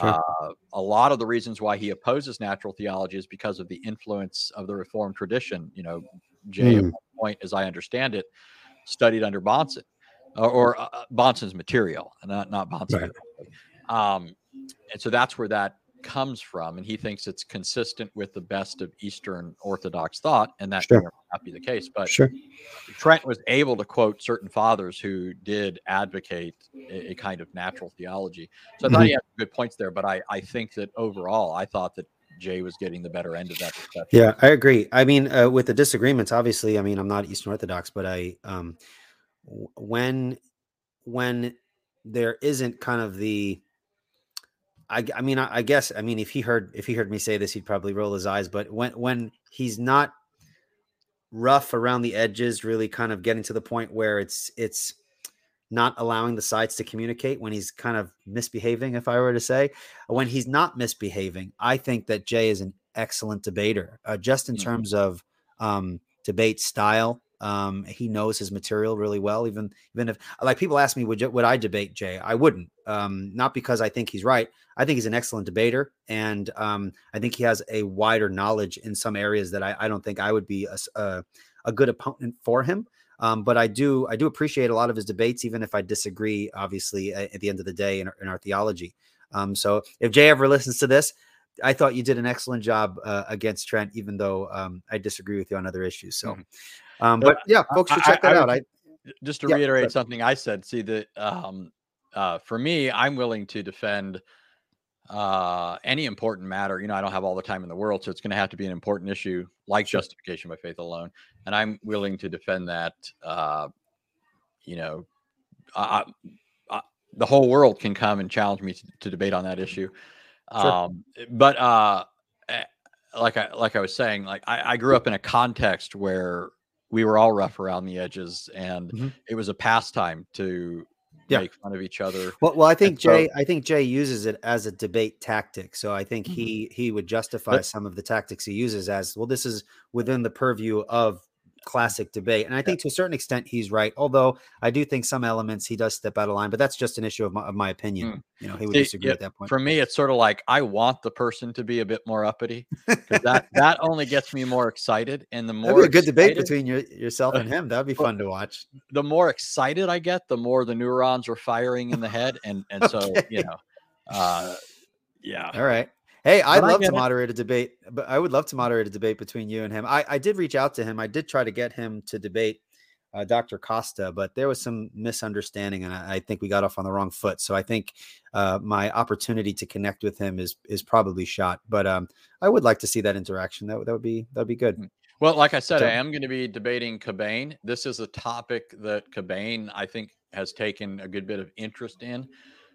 a lot of the reasons why he opposes natural theology is because of the influence of the Reformed tradition. You know, Jay, at one point, as I understand it, studied under Bonson or Bonson's material, not Bonson. Right. And so that's where that comes from. And he thinks it's consistent with the best of Eastern Orthodox thought. And that may not be the case. But Trent was able to quote certain fathers who did advocate a kind of natural theology. So I thought he had good points there. But I think that overall, I thought that Jay was getting the better end of that discussion. Yeah, I agree. I mean, with the disagreements, obviously, I mean, I'm not Eastern Orthodox, but I when there isn't kind of the I mean, if he heard me say this, he'd probably roll his eyes. But when he's not rough around the edges, really kind of getting to the point where it's not allowing the sides to communicate, when he's kind of misbehaving, if I were to say, when he's not misbehaving, I think that Jay is an excellent debater, just in terms of debate style. He knows his material really well. Even if, like, people ask me, would I debate Jay? I wouldn't. Not because I think he's right. I think he's an excellent debater, and I think he has a wider knowledge in some areas that I don't think I would be a good opponent for him. But I do appreciate a lot of his debates, even if I disagree, obviously, at the end of the day in our theology. So if Jay ever listens to this, I thought you did an excellent job against Trent, even though I disagree with you on other issues. So, but yeah, folks should check that out. Just to reiterate something I said, see that for me, I'm willing to defend any important matter. You know, I don't have all the time in the world, so it's going to have to be an important issue like justification by faith alone. And I'm willing to defend that, you know, the whole world can come and challenge me to debate on that issue. But, like I was saying, like I grew up in a context where we were all rough around the edges, and it was a pastime to make fun of each other. Well, I think Jay uses it as a debate tactic. So I think he would justify some of the tactics he uses as, well, this is within the purview of classic debate. And I think to a certain extent he's right, although I do think some elements he does step out of line, but that's just an issue of my opinion. You know, he would disagree at that point. For me, it's sort of like I want the person to be a bit more uppity, because that only gets me more excited. And the more a good debate between yourself and him, that'd be fun to watch. The more excited I get, the more the neurons are firing in the head, and okay. So you know, all right. Hey, I'd love to moderate a debate, but I would love to moderate a debate between you and him. I did reach out to him. I did try to get him to debate Dr. Costa, but there was some misunderstanding, and I think we got off on the wrong foot. So I think my opportunity to connect with him is probably shot. But I would like to see that interaction. That would be good. Well, like I said, I am going to be debating Cobain. This is a topic that Cobain, I think, has taken a good bit of interest in.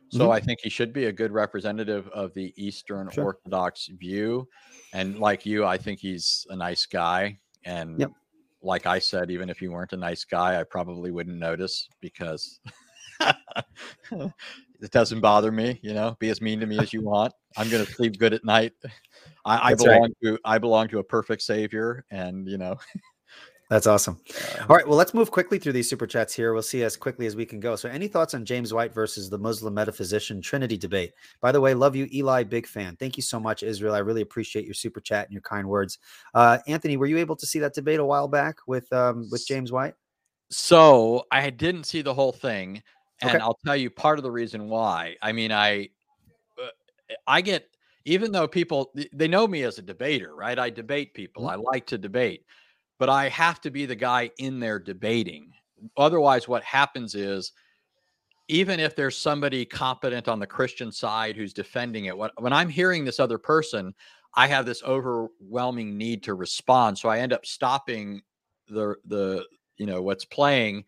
So I think he should be a good representative of the Eastern Orthodox view. And like you, I think he's a nice guy. And like I said, even if you weren't a nice guy, I probably wouldn't notice, because it doesn't bother me, you know, be as mean to me as you want. I'm going to sleep good at night. I belong to a perfect savior, and you know, that's awesome. All right. Well, let's move quickly through these super chats here. We'll see as quickly as we can go. So any thoughts on James White versus the Muslim Metaphysician Trinity debate? By the way, love you, Eli. Big fan. Thank you so much, Israel. I really appreciate your super chat and your kind words. Anthony, were you able to see that debate a while back with James White? So I didn't see the whole thing. And I'll tell you part of the reason why. I mean, I get, even though people, they know me as a debater, right? I debate people. I like to debate. But I have to be the guy in there debating. Otherwise, what happens is, even if there's somebody competent on the Christian side who's defending it, when I'm hearing this other person, I have this overwhelming need to respond. So I end up stopping the you know, what's playing,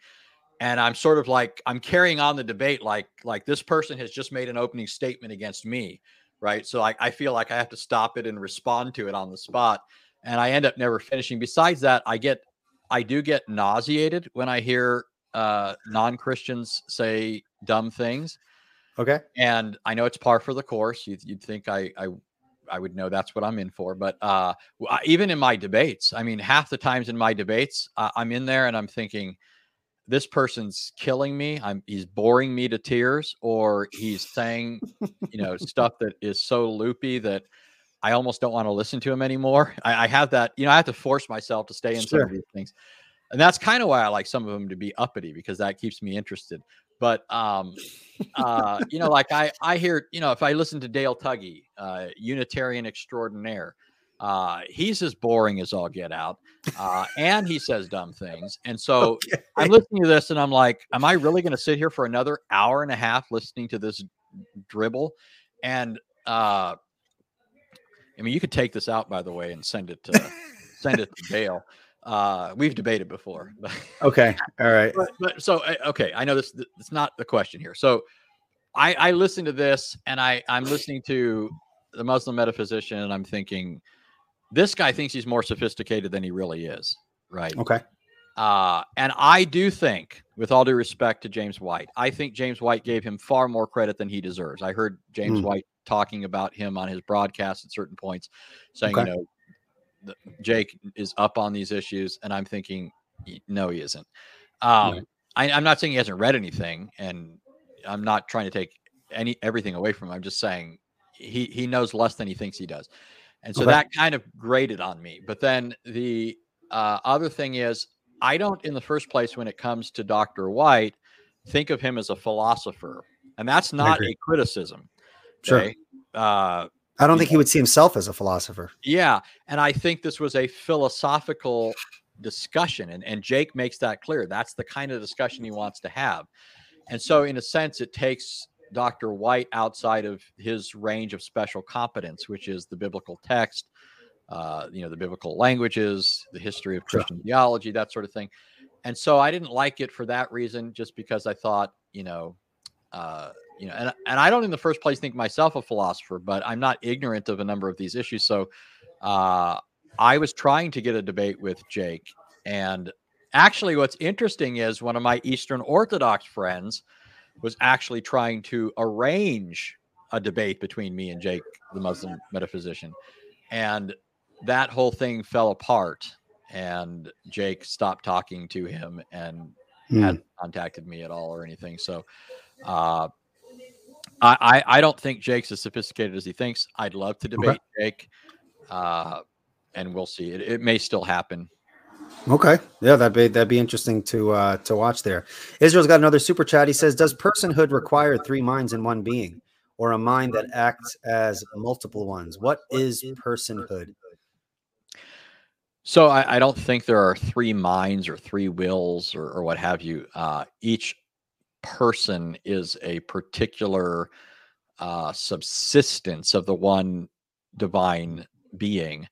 and I'm sort of like, I'm carrying on the debate like this person has just made an opening statement against me, right? So I feel like I have to stop it and respond to it on the spot. And I end up never finishing. Besides that, I do get nauseated when I hear non-Christians say dumb things. Okay. And I know it's par for the course. You'd think I would know that's what I'm in for. But even in my debates, I mean, half the times in my debates, I'm in there and I'm thinking, this person's killing me. He's boring me to tears, or he's saying, you know, stuff that is so loopy that I almost don't want to listen to him anymore. I have that, you know, I have to force myself to stay in some of these things. And that's kind of why I like some of them to be uppity, because that keeps me interested. But, you know, like I hear, you know, if I listen to Dale Tuggy, Unitarian extraordinaire, he's as boring as all get out. And he says dumb things. And so I'm listening to this and I'm like, am I really going to sit here for another hour and a half listening to this dribble? And, I mean, you could take this out, by the way, and send it to Dale. We've debated before. But, all right. But so, I know it's not the question here. So I listen to this, and I'm listening to the Muslim Metaphysician, and I'm thinking, this guy thinks he's more sophisticated than he really is, right? Okay. And I do think, with all due respect to James White, I think James White gave him far more credit than he deserves. I heard James White talking about him on his broadcast at certain points, saying, you know, Jake is up on these issues. And I'm thinking, no, he isn't. I'm not saying he hasn't read anything, and I'm not trying to take everything away from him. I'm just saying he knows less than he thinks he does. And so that kind of grated on me. But then the other thing is, I don't, in the first place, when it comes to Dr. White, think of him as a philosopher. And that's not a criticism. Okay? Sure. I don't think he would see himself as a philosopher. Yeah. And I think this was a philosophical discussion. And Jake makes that clear. That's the kind of discussion he wants to have. And so, in a sense, it takes Dr. White outside of his range of special competence, which is the biblical text, you know, the biblical languages, the history of Christian theology, that sort of thing. And so I didn't like it for that reason, just because I thought, you know, and I don't in the first place think myself a philosopher, but I'm not ignorant of a number of these issues. So I was trying to get a debate with Jake. And actually what's interesting is one of my Eastern Orthodox friends was actually trying to arrange a debate between me and Jake, the Muslim metaphysician. And that whole thing fell apart, and Jake stopped talking to him and hadn't contacted me at all or anything. So I don't think Jake's as sophisticated as he thinks. I'd love to debate Jake, and we'll see. It may still happen. Okay. Yeah, that'd be interesting to watch there. Israel's got another super chat. He says, does personhood require three minds in one being, or a mind that acts as multiple ones? What is personhood? So I don't think there are three minds or three wills or what have you. Each person is a particular subsistence of the one divine being.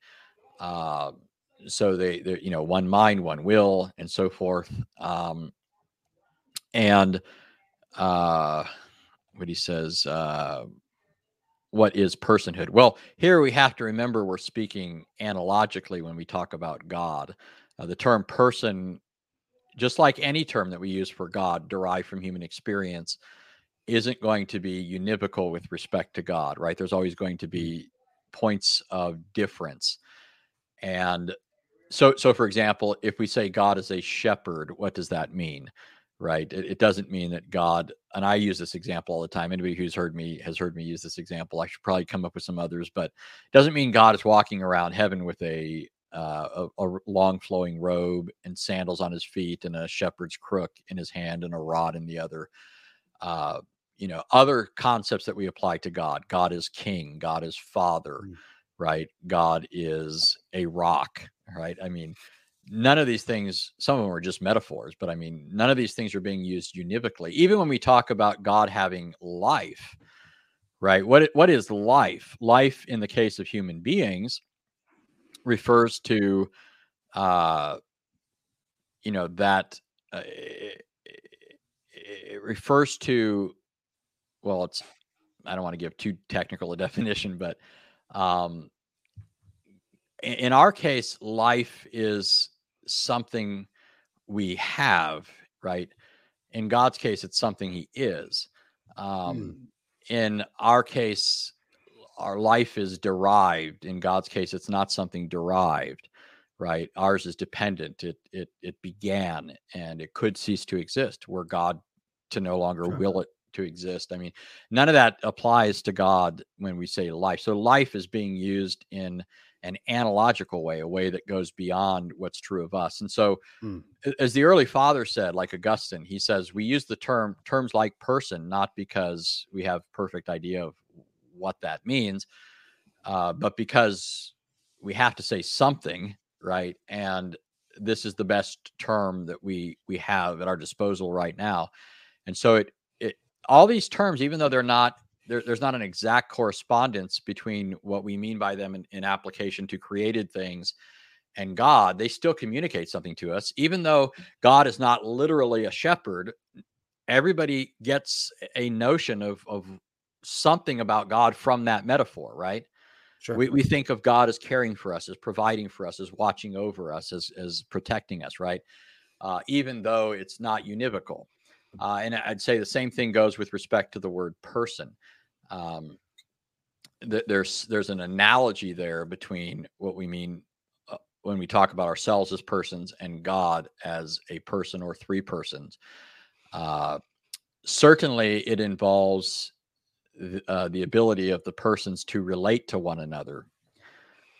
So they, you know, one mind, one will, and so forth. What he says, what is personhood? Well, here we have to remember we're speaking analogically when we talk about God. The term person, just like any term that we use for God derived from human experience, isn't going to be univocal with respect to God, right? There's always going to be points of difference. And so for example, if we say God is a shepherd, what does that mean, right? It doesn't mean that God, and I use this example all the time. Anybody who's heard me use this example. I should probably come up with some others, but it doesn't mean God is walking around heaven with a long flowing robe and sandals on his feet and a shepherd's crook in his hand and a rod in the other. You know, other concepts that we apply to God. God is king. God is father. Right? God is a rock, right? I mean, none of these things, some of them are just metaphors, but I mean, none of these things are being used univocally. Even when we talk about God having life, right? What is life? Life in the case of human beings refers to, you know, that it refers to, well, it's, I don't want to give too technical a definition, but in our case, life is something we have, right? In God's case, it's something he is. In our case, our life is derived. In God's case, it's not something derived, right? Ours is dependent. It began, and it could cease to exist were God to no longer will it to exist. I mean, none of that applies to God when we say life. So life is being used in an analogical way, a way that goes beyond what's true of us. And so as the early father said, like Augustine, he says, we use the terms like person, not because we have perfect idea of what that means, but because we have to say something, right? And this is the best term that we have at our disposal right now. And so all these terms, even though they're not, there's not an exact correspondence between what we mean by them in application to created things and God, they still communicate something to us. Even though God is not literally a shepherd, everybody gets a notion of something about God from that metaphor, right? Sure. We think of God as caring for us, as providing for us, as watching over us, as protecting us, right? Even though it's not univocal. And I'd say the same thing goes with respect to the word person. There's an analogy there between what we mean when we talk about ourselves as persons and God as a person or three persons. Certainly, it involves the ability of the persons to relate to one another,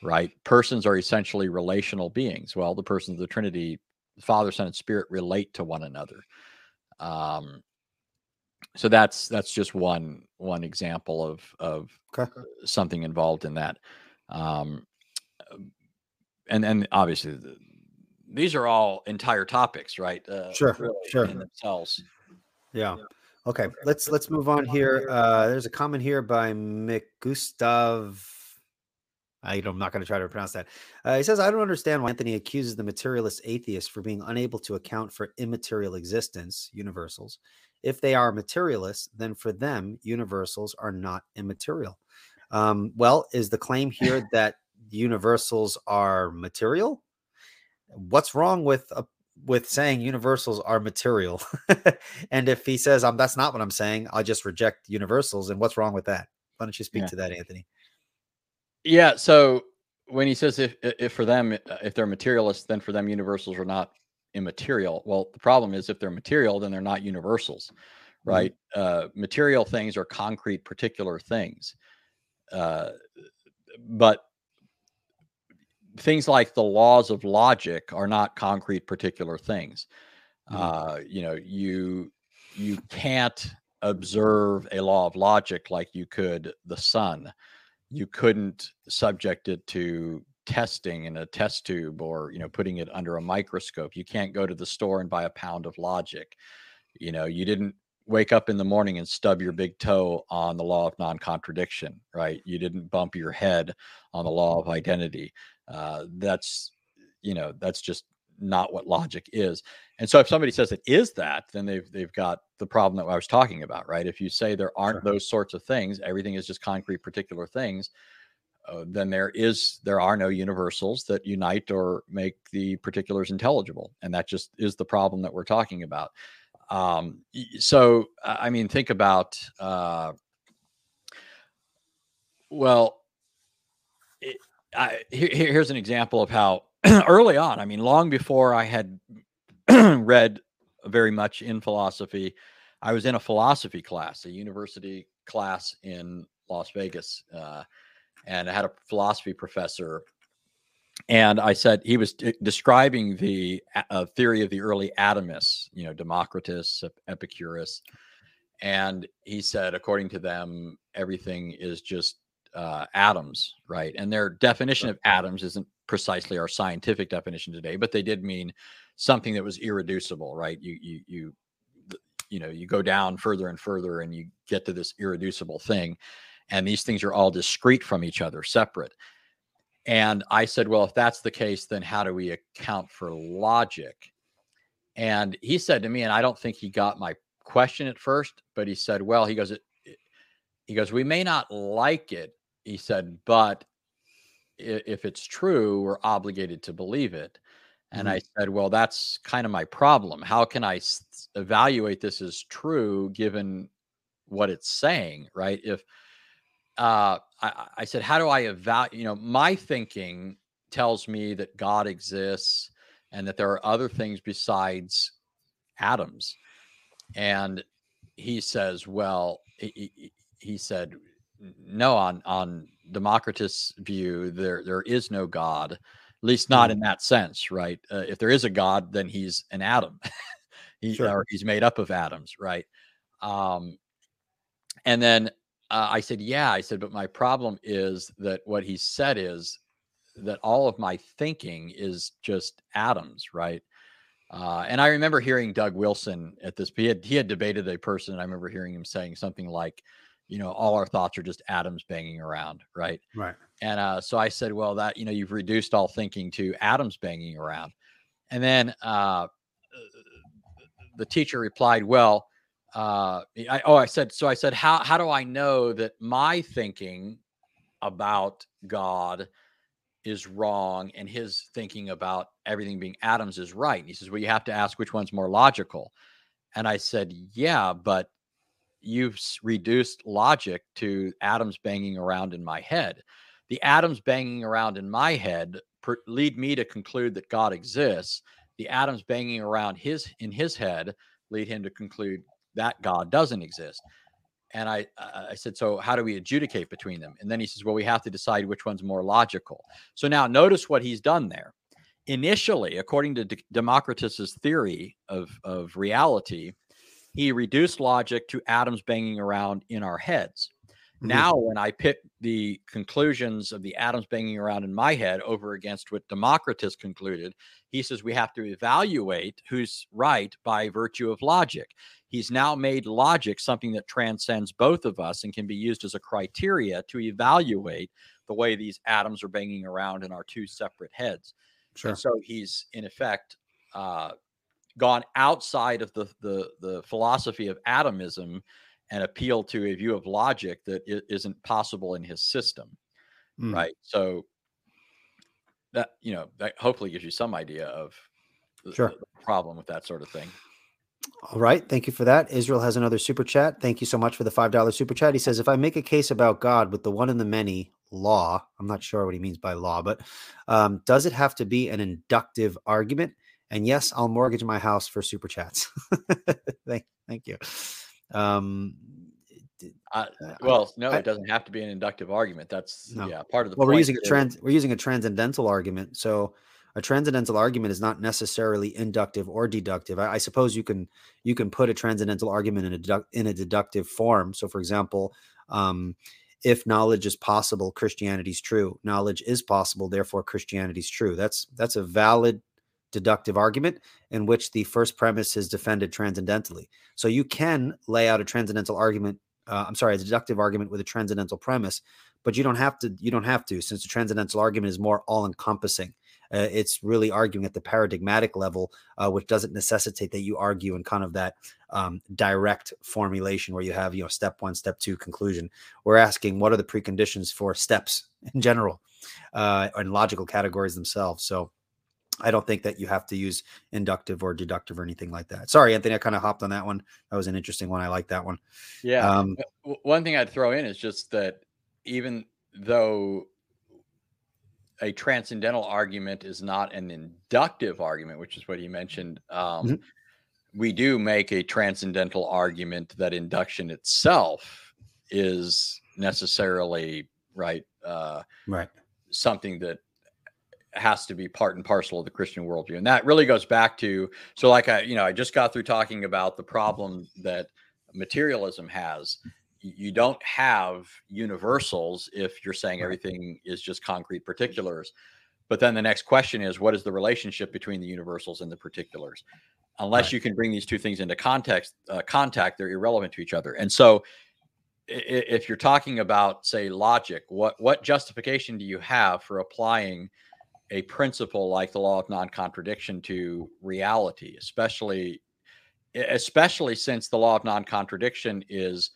right? Persons are essentially relational beings. Well, the persons of the Trinity, Father, Son, and Spirit relate to one another. So that's just one example of something involved in that. And obviously these are all entire topics, right? Sure. In themselves. Yeah. Okay. Let's move on here. There's a comment here by McGustav. I'm not going to try to pronounce that. He says, I don't understand why Anthony accuses the materialist atheist for being unable to account for immaterial existence, universals. If they are materialists, then for them, universals are not immaterial. Well, is the claim here that universals are material? What's wrong with with saying universals are material. And if he says, that's not what I'm saying, I just reject universals. And what's wrong with that? Why don't you speak to that, Anthony? Yeah. So when he says, if for them, if they're materialists, then for them, universals are not immaterial. Well, the problem is if they're material, then they're not universals, right? Mm-hmm. Material things are concrete, particular things. But things like the laws of logic are not concrete, particular things. Mm-hmm. You know, you can't observe a law of logic like you could the sun. You couldn't subject it to testing in a test tube or, you know, putting it under a microscope. You can't go to the store and buy a pound of logic. You know, you didn't wake up in the morning and stub your big toe on the law of non-contradiction, right? You didn't bump your head on the law of identity. That's, you know, that's just not what logic is. And so if somebody says it is that, then they've got the problem that I was talking about, right? If you say there aren't those sorts of things, everything is just concrete, particular things, then there are no universals that unite or make the particulars intelligible. And that just is the problem that we're talking about. So, I mean, think about, here's an example of how early on, I mean, long before I had read very much in philosophy, I was in a philosophy class, a university class in Las Vegas. And I had a philosophy professor, and I said, he was describing the theory of the early atomists, you know, Democritus, Epicurus. And he said, according to them, everything is just atoms, right? And their definition of atoms isn't precisely our scientific definition today, but they did mean something that was irreducible, right? You go down further and further and you get to this irreducible thing. And these things are all discrete from each other, separate. And I said, well, if that's the case, then how do we account for logic? And he said to me, and I don't think he got my question at first, but he said, well, he goes, we may not like it. He said, but if it's true, we're obligated to believe it. And I said, well, that's kind of my problem. How can I evaluate this as true given what it's saying, right? If I said, how do I evaluate, you know, my thinking tells me that God exists and that there are other things besides atoms. And he says, well, he said, no, on Democritus' view, there is no God, at least not in that sense, right? If there is a God, then he's an atom. Or he's made up of atoms, right? And then I said, yeah, but my problem is that what he said is that all of my thinking is just atoms, right? And I remember hearing Doug Wilson at this, he had debated a person, and I remember hearing him saying something like, you know, all our thoughts are just atoms banging around, right? Right. And so I said, well, that, you know, you've reduced all thinking to atoms banging around. And then the teacher replied, well, I said, how do I know that my thinking about God is wrong and his thinking about everything being atoms is right? And he says, well, you have to ask which one's more logical. And I said, yeah, but you've reduced logic to atoms banging around in my head. The atoms banging around in my head lead me to conclude that God exists. The atoms banging around in his head lead him to conclude that God doesn't exist. And I said, so how do we adjudicate between them? And then he says, well, we have to decide which one's more logical. So now notice what he's done there. Initially, according to Democritus's theory of reality, he reduced logic to atoms banging around in our heads. Now, when I pit the conclusions of the atoms banging around in my head over against what Democritus concluded, he says we have to evaluate who's right by virtue of logic. He's now made logic something that transcends both of us and can be used as a criteria to evaluate the way these atoms are banging around in our two separate heads. Sure. And so he's, in effect, gone outside of the philosophy of atomism and appeal to a view of logic that isn't possible in his system. Right. So that, you know, that hopefully gives you some idea of sure. problem with that sort of thing. All right. Thank you for that. Israel has another super chat. Thank you so much for the $5 super chat. He says, if I make a case about God with the one and the many law, I'm not sure what he means by law, but does it have to be an inductive argument? And yes, I'll mortgage my house for super chats. Thank you. No, it doesn't have to be an inductive argument. That's part of the point. Well, we're using a transcendental argument. So a transcendental argument is not necessarily inductive or deductive. I suppose you can put a transcendental argument in a deductive form. So for example, if knowledge is possible, Christianity's true. Knowledge is possible, therefore Christianity's true. That's a valid deductive argument in which the first premise is defended transcendentally. So you can lay out a transcendental argument. A deductive argument with a transcendental premise, but you don't have to, since the transcendental argument is more all encompassing. It's really arguing at the paradigmatic level, which doesn't necessitate that you argue in kind of that direct formulation where you have, step one, step two, conclusion. We're asking what are the preconditions for steps in general, and logical categories themselves. So I don't think that you have to use inductive or deductive or anything like that. Sorry, Anthony, I kind of hopped on that one. That was an interesting one. I like that one. Yeah. One thing I'd throw in is just that even though a transcendental argument is not an inductive argument, which is what he mentioned, we do make a transcendental argument that induction itself is necessarily something that has to be part and parcel of the Christian worldview. And that really goes back to, so like I just got through talking about the problem that materialism has. You don't have universals if you're saying everything is just concrete particulars. But then the next question is, what is the relationship between the universals and the particulars? Unless you can bring these two things into contact, they're irrelevant to each other. And so if you're talking about, say, logic, what justification do you have for applying a principle like the law of non-contradiction to reality, especially since the law of non-contradiction is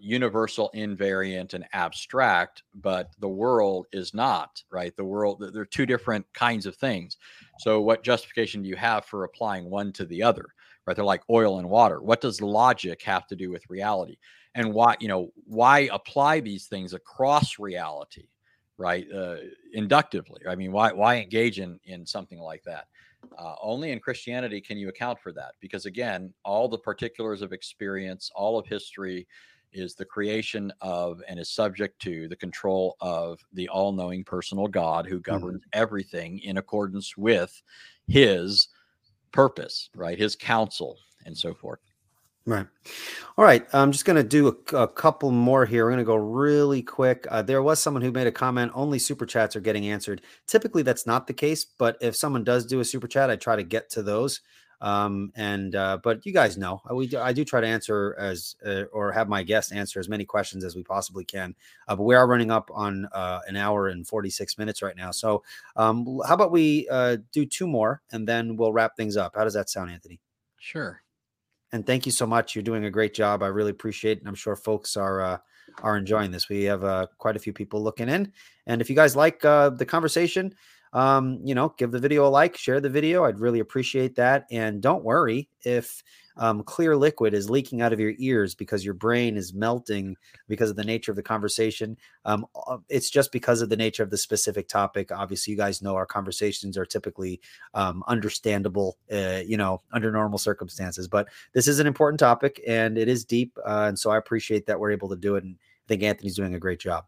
universal, invariant, and abstract, but the world is not, right? The world, there are two different kinds of things. So what justification do you have for applying one to the other, right? They're like oil and water. What does logic have to do with reality? And why apply these things across reality? Right. Inductively. I mean, why engage in something like that? Only in Christianity can you account for that, because again, all the particulars of experience, all of history is the creation of and is subject to the control of the all-knowing personal God who governs everything in accordance with his purpose, right? His counsel and so forth. Right. All right. I'm just going to do a couple more here. We're going to go really quick. There was someone who made a comment, only super chats are getting answered. Typically, that's not the case. But if someone does do a super chat, I try to get to those. But you guys know, I do try to answer or have my guests answer as many questions as we possibly can. But we are running up on an hour and 46 minutes right now. So how about we do two more and then we'll wrap things up? How does that sound, Anthony? Sure. And thank you so much. You're doing a great job. I really appreciate it. And I'm sure folks are enjoying this. We have quite a few people looking in. And if you guys like the conversation, give the video a like, share the video. I'd really appreciate that. And don't worry if clear liquid is leaking out of your ears because your brain is melting because of the nature of the conversation. It's just because of the nature of the specific topic. Obviously, you guys know our conversations are typically understandable, under normal circumstances. But this is an important topic and it is deep. And so I appreciate that we're able to do it. And I think Anthony's doing a great job.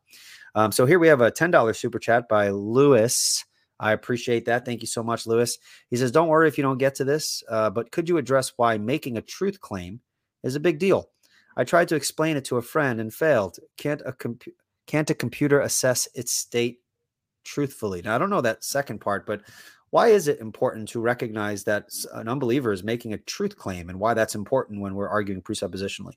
So here we have a $10 super chat by Lewis. I appreciate that. Thank you so much, Lewis. He says, don't worry if you don't get to this, but could you address why making a truth claim is a big deal? I tried to explain it to a friend and failed. Can't a computer assess its state truthfully? Now, I don't know that second part, but why is it important to recognize that an unbeliever is making a truth claim and why that's important when we're arguing presuppositionally?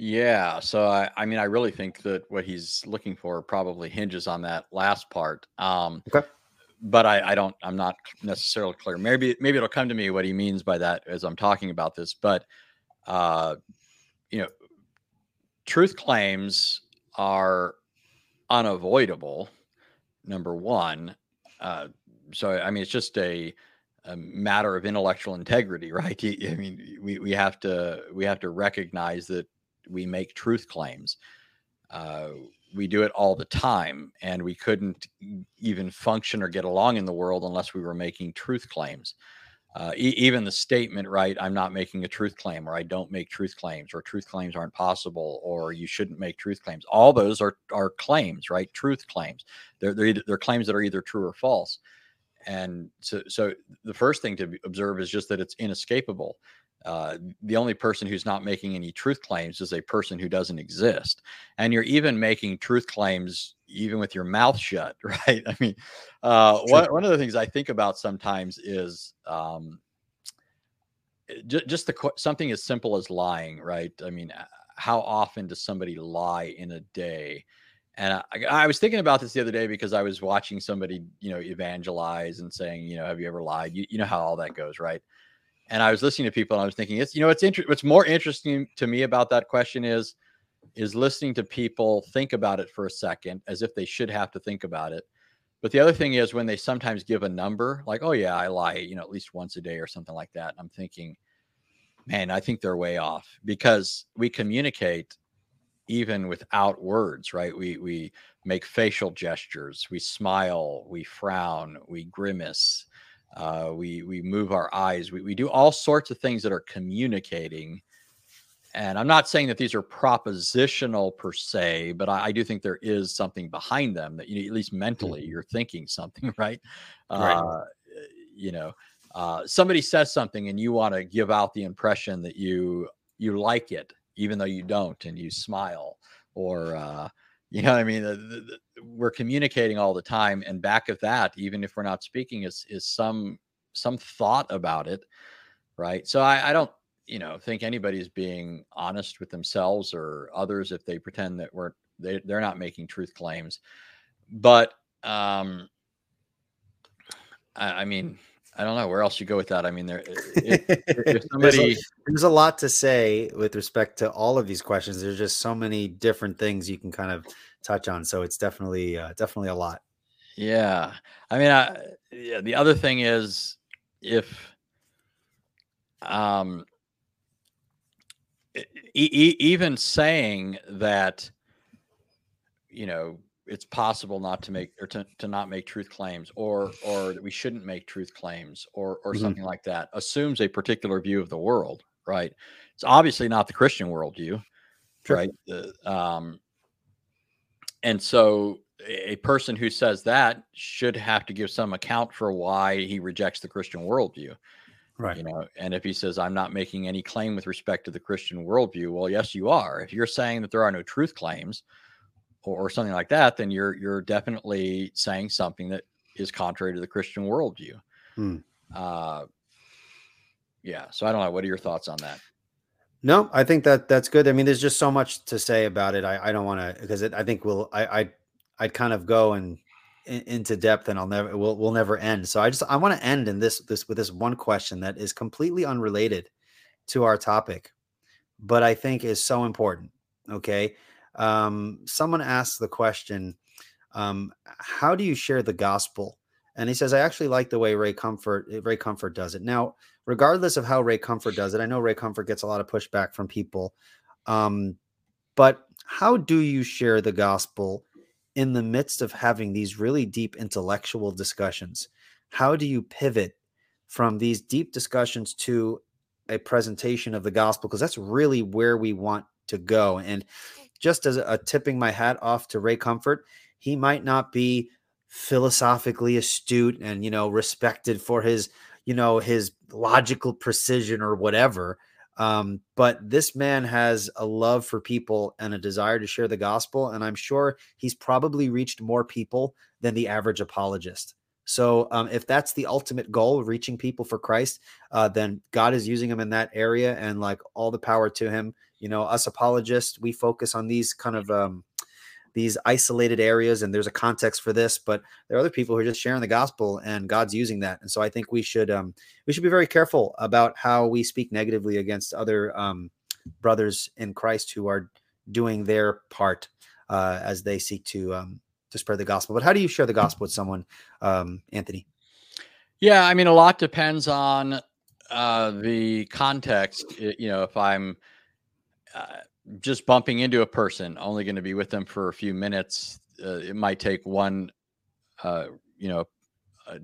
Yeah. So, I really think that what he's looking for probably hinges on that last part. But I'm not necessarily clear. Maybe it'll come to me what he means by that as I'm talking about this, but, truth claims are unavoidable. Number one, So, I mean, it's just a matter of intellectual integrity, right? I mean, we have to recognize that we make truth claims. We do it all the time, and we couldn't even function or get along in the world unless we were making truth claims. Even the statement, right, I'm not making a truth claim, or I don't make truth claims, or truth claims aren't possible, or you shouldn't make truth claims. All those are claims, right? Truth claims. They're claims that are either true or false. And so the first thing to observe is just that it's inescapable. The only person who's not making any truth claims is a person who doesn't exist. And you're even making truth claims even with your mouth shut, right? I mean, one of the things I think about sometimes is just something as simple as lying, right? I mean, how often does somebody lie in a day? And I was thinking about this the other day because I was watching somebody, you know, evangelize and saying, you know, have you ever lied? You know how all that goes, right? And I was listening to people and I was thinking, it's, you know, what's more interesting to me about that question is listening to people think about it for a second as if they should have to think about it. But the other thing is when they sometimes give a number like, oh yeah, I lie, you know, at least once a day or something like that. And I'm thinking, man, I think they're way off, because we communicate even without words, right? We make facial gestures, we smile, we frown, we grimace, we move our eyes, we do all sorts of things that are communicating. And I'm not saying that these are propositional per se, but I do think there is something behind them that, you know, at least mentally you're thinking something, right? Right. You know, somebody says something and you want to give out the impression that you like it, even though you don't, and you smile, or, you know what I mean? We're communicating all the time. And back of that, even if we're not speaking, is some thought about it, right? So I don't, you know, think anybody's being honest with themselves or others if they pretend that they're not making truth claims. But I mean, I don't know where else you go with that. I mean, if somebody... there's a lot to say with respect to all of these questions. There's just so many different things you can kind of touch on. So it's definitely a lot. Yeah. I mean, yeah, the other thing is if even saying that, you know, it's possible not to make, or to not make truth claims, or that we shouldn't make truth claims, or mm-hmm. something like that, assumes a particular view of the world, right? It's obviously not the Christian worldview, sure. Right? And so a person who says that should have to give some account for why he rejects the Christian worldview, right? You know, and if he says, I'm not making any claim with respect to the Christian worldview, well, yes, you are. If you're saying that there are no truth claims, or something like that, then you're definitely saying something that is contrary to the Christian worldview. Hmm. Yeah. So I don't know. What are your thoughts on that? No, I think that's good. I mean, there's just so much to say about it. I don't want to, because I think I'd kind of go into depth, and we'll never end. So I want to end in this with this one question that is completely unrelated to our topic, but I think is so important. Okay. Someone asked the question, how do you share the gospel? And he says, I actually like the way Ray Comfort does it. Now, regardless of how Ray Comfort does it, I know Ray Comfort gets a lot of pushback from people. But how do you share the gospel in the midst of having these really deep intellectual discussions? How do you pivot from these deep discussions to a presentation of the gospel? Because that's really where we want to go. And just as a tipping my hat off to Ray Comfort, he might not be philosophically astute and, you know, respected for his, you know, his logical precision or whatever. But this man has a love for people and a desire to share the gospel. And I'm sure he's probably reached more people than the average apologist. So if that's the ultimate goal, reaching people for Christ, then God is using him in that area, and like all the power to him. You know, us apologists, we focus on these kind of these isolated areas, and there's a context for this, but there are other people who are just sharing the gospel, and God's using that. And so I think we should be very careful about how we speak negatively against other brothers in Christ who are doing their part as they seek to to spread the gospel. But how do you share the gospel with someone, Anthony? Yeah, I mean, a lot depends on the context. You know, if I'm just bumping into a person, only going to be with them for a few minutes, it might take one, you know,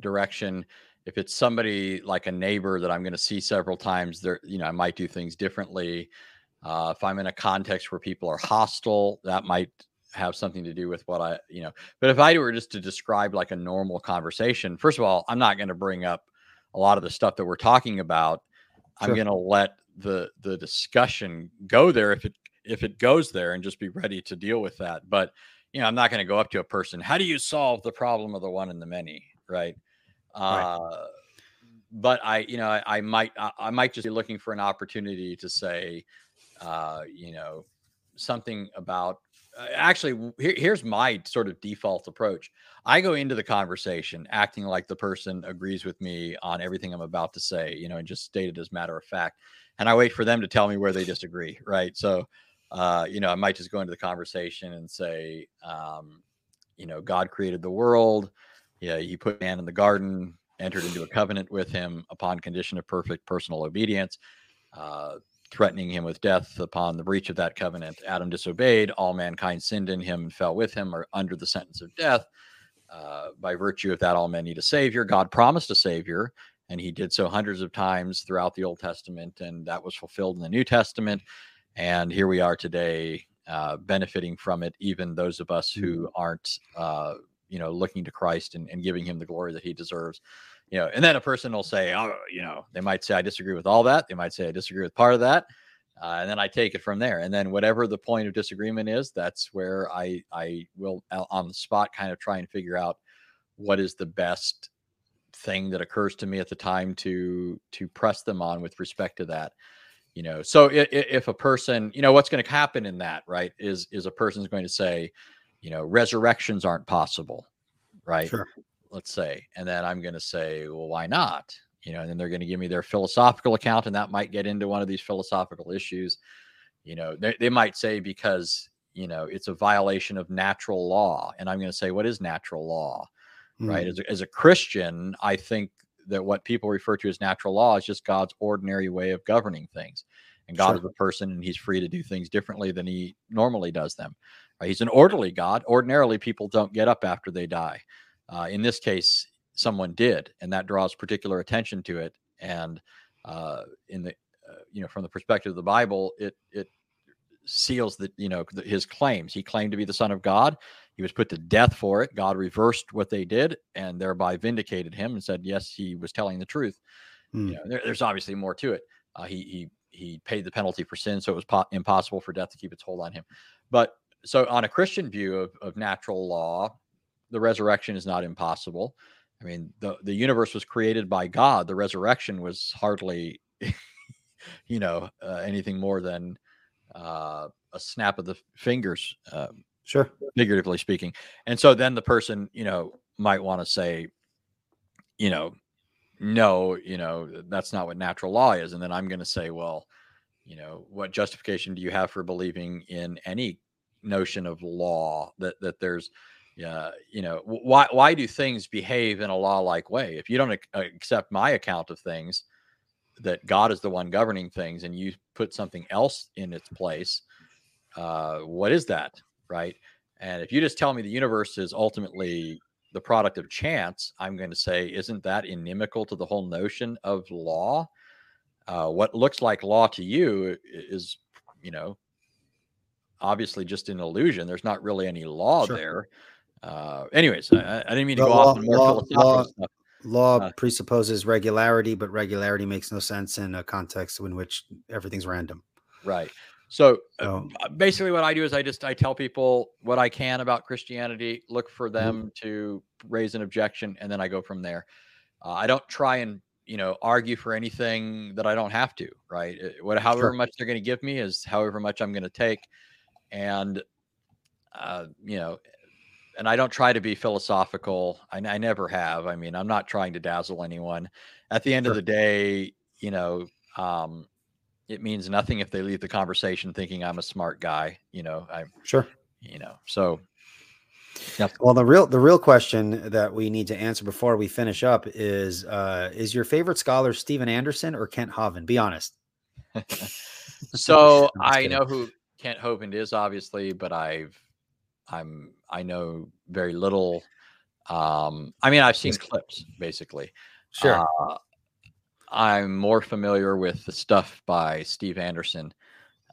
direction. If it's somebody like a neighbor that I'm going to see several times, there, you know, I might do things differently. If I'm in a context where people are hostile, that might have something to do with what I, you know, but if I were just to describe like a normal conversation, first of all, I'm not going to bring up a lot of the stuff that we're talking about. Sure. I'm going to let the discussion go there if it goes there, and just be ready to deal with that. But, you know, I'm not going to go up to a person, how do you solve the problem of the one and the many? Right. Right. But I, you know, I might just be looking for an opportunity to say, you know, something about, actually, here's my sort of default approach. I go into the conversation acting like the person agrees with me on everything I'm about to say, you know, and just state it as a matter of fact. And I wait for them to tell me where they disagree. Right. So, you know, I might just go into the conversation and say, you know, God created the world. Yeah, he put man in the garden, entered into a covenant with him upon condition of perfect personal obedience, threatening him with death upon the breach of that covenant. Adam disobeyed, all mankind sinned in him and fell with him, or under the sentence of death. By virtue of that, all men need a savior. God promised a savior, and he did so hundreds of times throughout the Old Testament, and that was fulfilled in the New Testament. And here we are today, benefiting from it, even those of us who aren't you know, looking to Christ and giving him the glory that he deserves, you know. And then a person will say, oh, you know, they might say, I disagree with all that. They might say, I disagree with part of that. And then I take it from there. And then whatever the point of disagreement is, that's where I will on the spot kind of try and figure out what is the best thing that occurs to me at the time to press them on with respect to that. You know, so if a person, you know, what's going to happen in that, right, is a person's going to say, you know, resurrections aren't possible, right? Sure. Let's say. And then I'm going to say, well, why not? You know, and then they're going to give me their philosophical account, and that might get into one of these philosophical issues. You know, they might say, because, you know, it's a violation of natural law. And I'm going to say, what is natural law? Mm. Right? As a Christian, I think that what people refer to as natural law is just God's ordinary way of governing things. And God, sure, is a person, and he's free to do things differently than he normally does them. He's an orderly God. Ordinarily, people don't get up after they die. In this case, someone did, and that draws particular attention to it. And in the you know, from the perspective of the Bible, it seals that, you know, his claims. He claimed to be the Son of God. He was put to death for it. God reversed what they did, and thereby vindicated him and said, yes, he was telling the truth. Mm. You know, there's obviously more to it. He paid the penalty for sin, so it was impossible for death to keep its hold on him. But so on a Christian view of natural law, the resurrection is not impossible. I mean, the universe was created by God. The resurrection was hardly, you know, anything more than a snap of the fingers, sure, figuratively speaking. And so then the person, you know, might want to say, you know, no, you know, that's not what natural law is. And then I'm going to say, well, you know, what justification do you have for believing in any notion of law that there's, you know, why do things behave in a law-like way? If you don't accept my account of things, that God is the one governing things, and you put something else in its place, what is that, right? And if you just tell me the universe is ultimately the product of chance, I'm going to say, isn't that inimical to the whole notion of law? What looks like law to you is, you know, obviously just an illusion. There's not really any law, sure, there. Anyways, I didn't mean to go off on more philosophical stuff. Law presupposes regularity, but regularity makes no sense in a context in which everything's random. Right. So basically what I do is I tell people what I can about Christianity, look for them to raise an objection, and then I go from there. I don't try and, you know, argue for anything that I don't have to, right? However much they're going to give me is however much I'm going to take. And, you know, and I don't try to be philosophical. I never have. I mean, I'm not trying to dazzle anyone. At the end, sure, of the day, you know, it means nothing if they leave the conversation thinking I'm a smart guy, you know, I'm sure, you know, so. Yep. Well, the real question that we need to answer before we finish up is your favorite scholar Stephen Anderson or Kent Hovind? Be honest. So I know who Kent Hovind is, obviously, but I know very little. I mean, I've seen clips, basically. Sure. I'm more familiar with the stuff by Steve Anderson,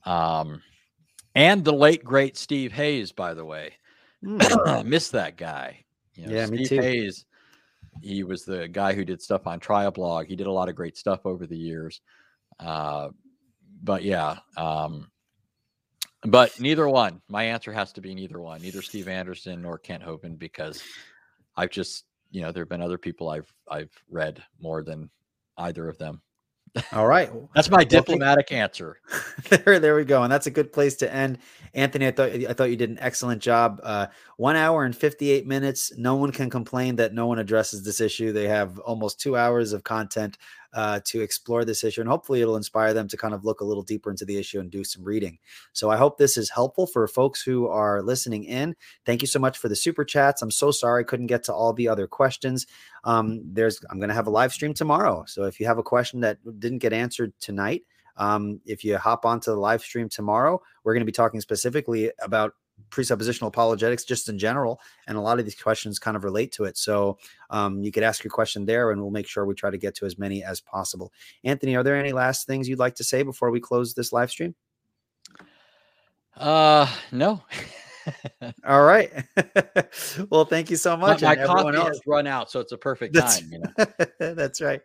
and the late great Steve Hayes, by the way. I miss that guy. You know, yeah, Steve me too. Hayes, he was the guy who did stuff on Trioblog. He did a lot of great stuff over the years. But yeah, but neither one. My answer has to be neither one, neither Steve Anderson nor Kent Hovind, because I've just, you know, there have been other people I've read more than either of them. All right. That's my diplomatic answer. There we go. And that's a good place to end. Anthony, I thought you did an excellent job. 1 hour and 58 minutes. No one can complain that no one addresses this issue. They have almost 2 hours of content to explore this issue, and hopefully it'll inspire them to kind of look a little deeper into the issue and do some reading. So I hope this is helpful for folks who are listening in. Thank you so much for the super chats. I'm so sorry I couldn't get to all the other questions. I'm going to have a live stream tomorrow. So if you have a question that didn't get answered tonight, if you hop onto the live stream tomorrow, we're going to be talking specifically about presuppositional apologetics just in general, and a lot of these questions kind of relate to it, so you could ask your question there, and we'll make sure we try to get to as many as possible. Anthony, are there any last things you'd like to say before we close this live stream? No. All right. Well, thank you so much. My coffee has run out, so it's a perfect time. You know? That's right.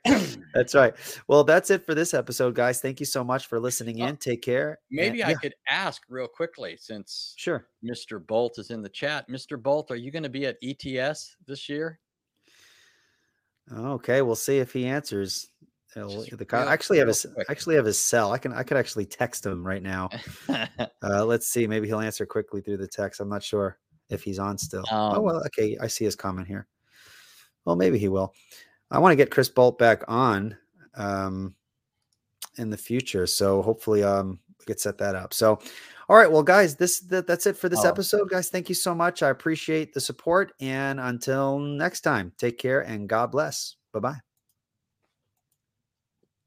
That's right. Well, that's it for this episode, guys. Thank you so much for listening in. Take care. Maybe I could ask real quickly, since sure Mr. Bolt is in the chat. Mr. Bolt, are you going to be at ETS this year? Okay, we'll see if he answers. I actually have his cell. I could actually text him right now. Let's see. Maybe he'll answer quickly through the text. I'm not sure if he's on still. Oh, well, okay. I see his comment here. Well, maybe he will. I want to get Chris Bolt back on in the future. So hopefully we could set that up. So, all right. Well, guys, that's it for this episode. Guys, thank you so much. I appreciate the support. And until next time, take care and God bless. Bye-bye.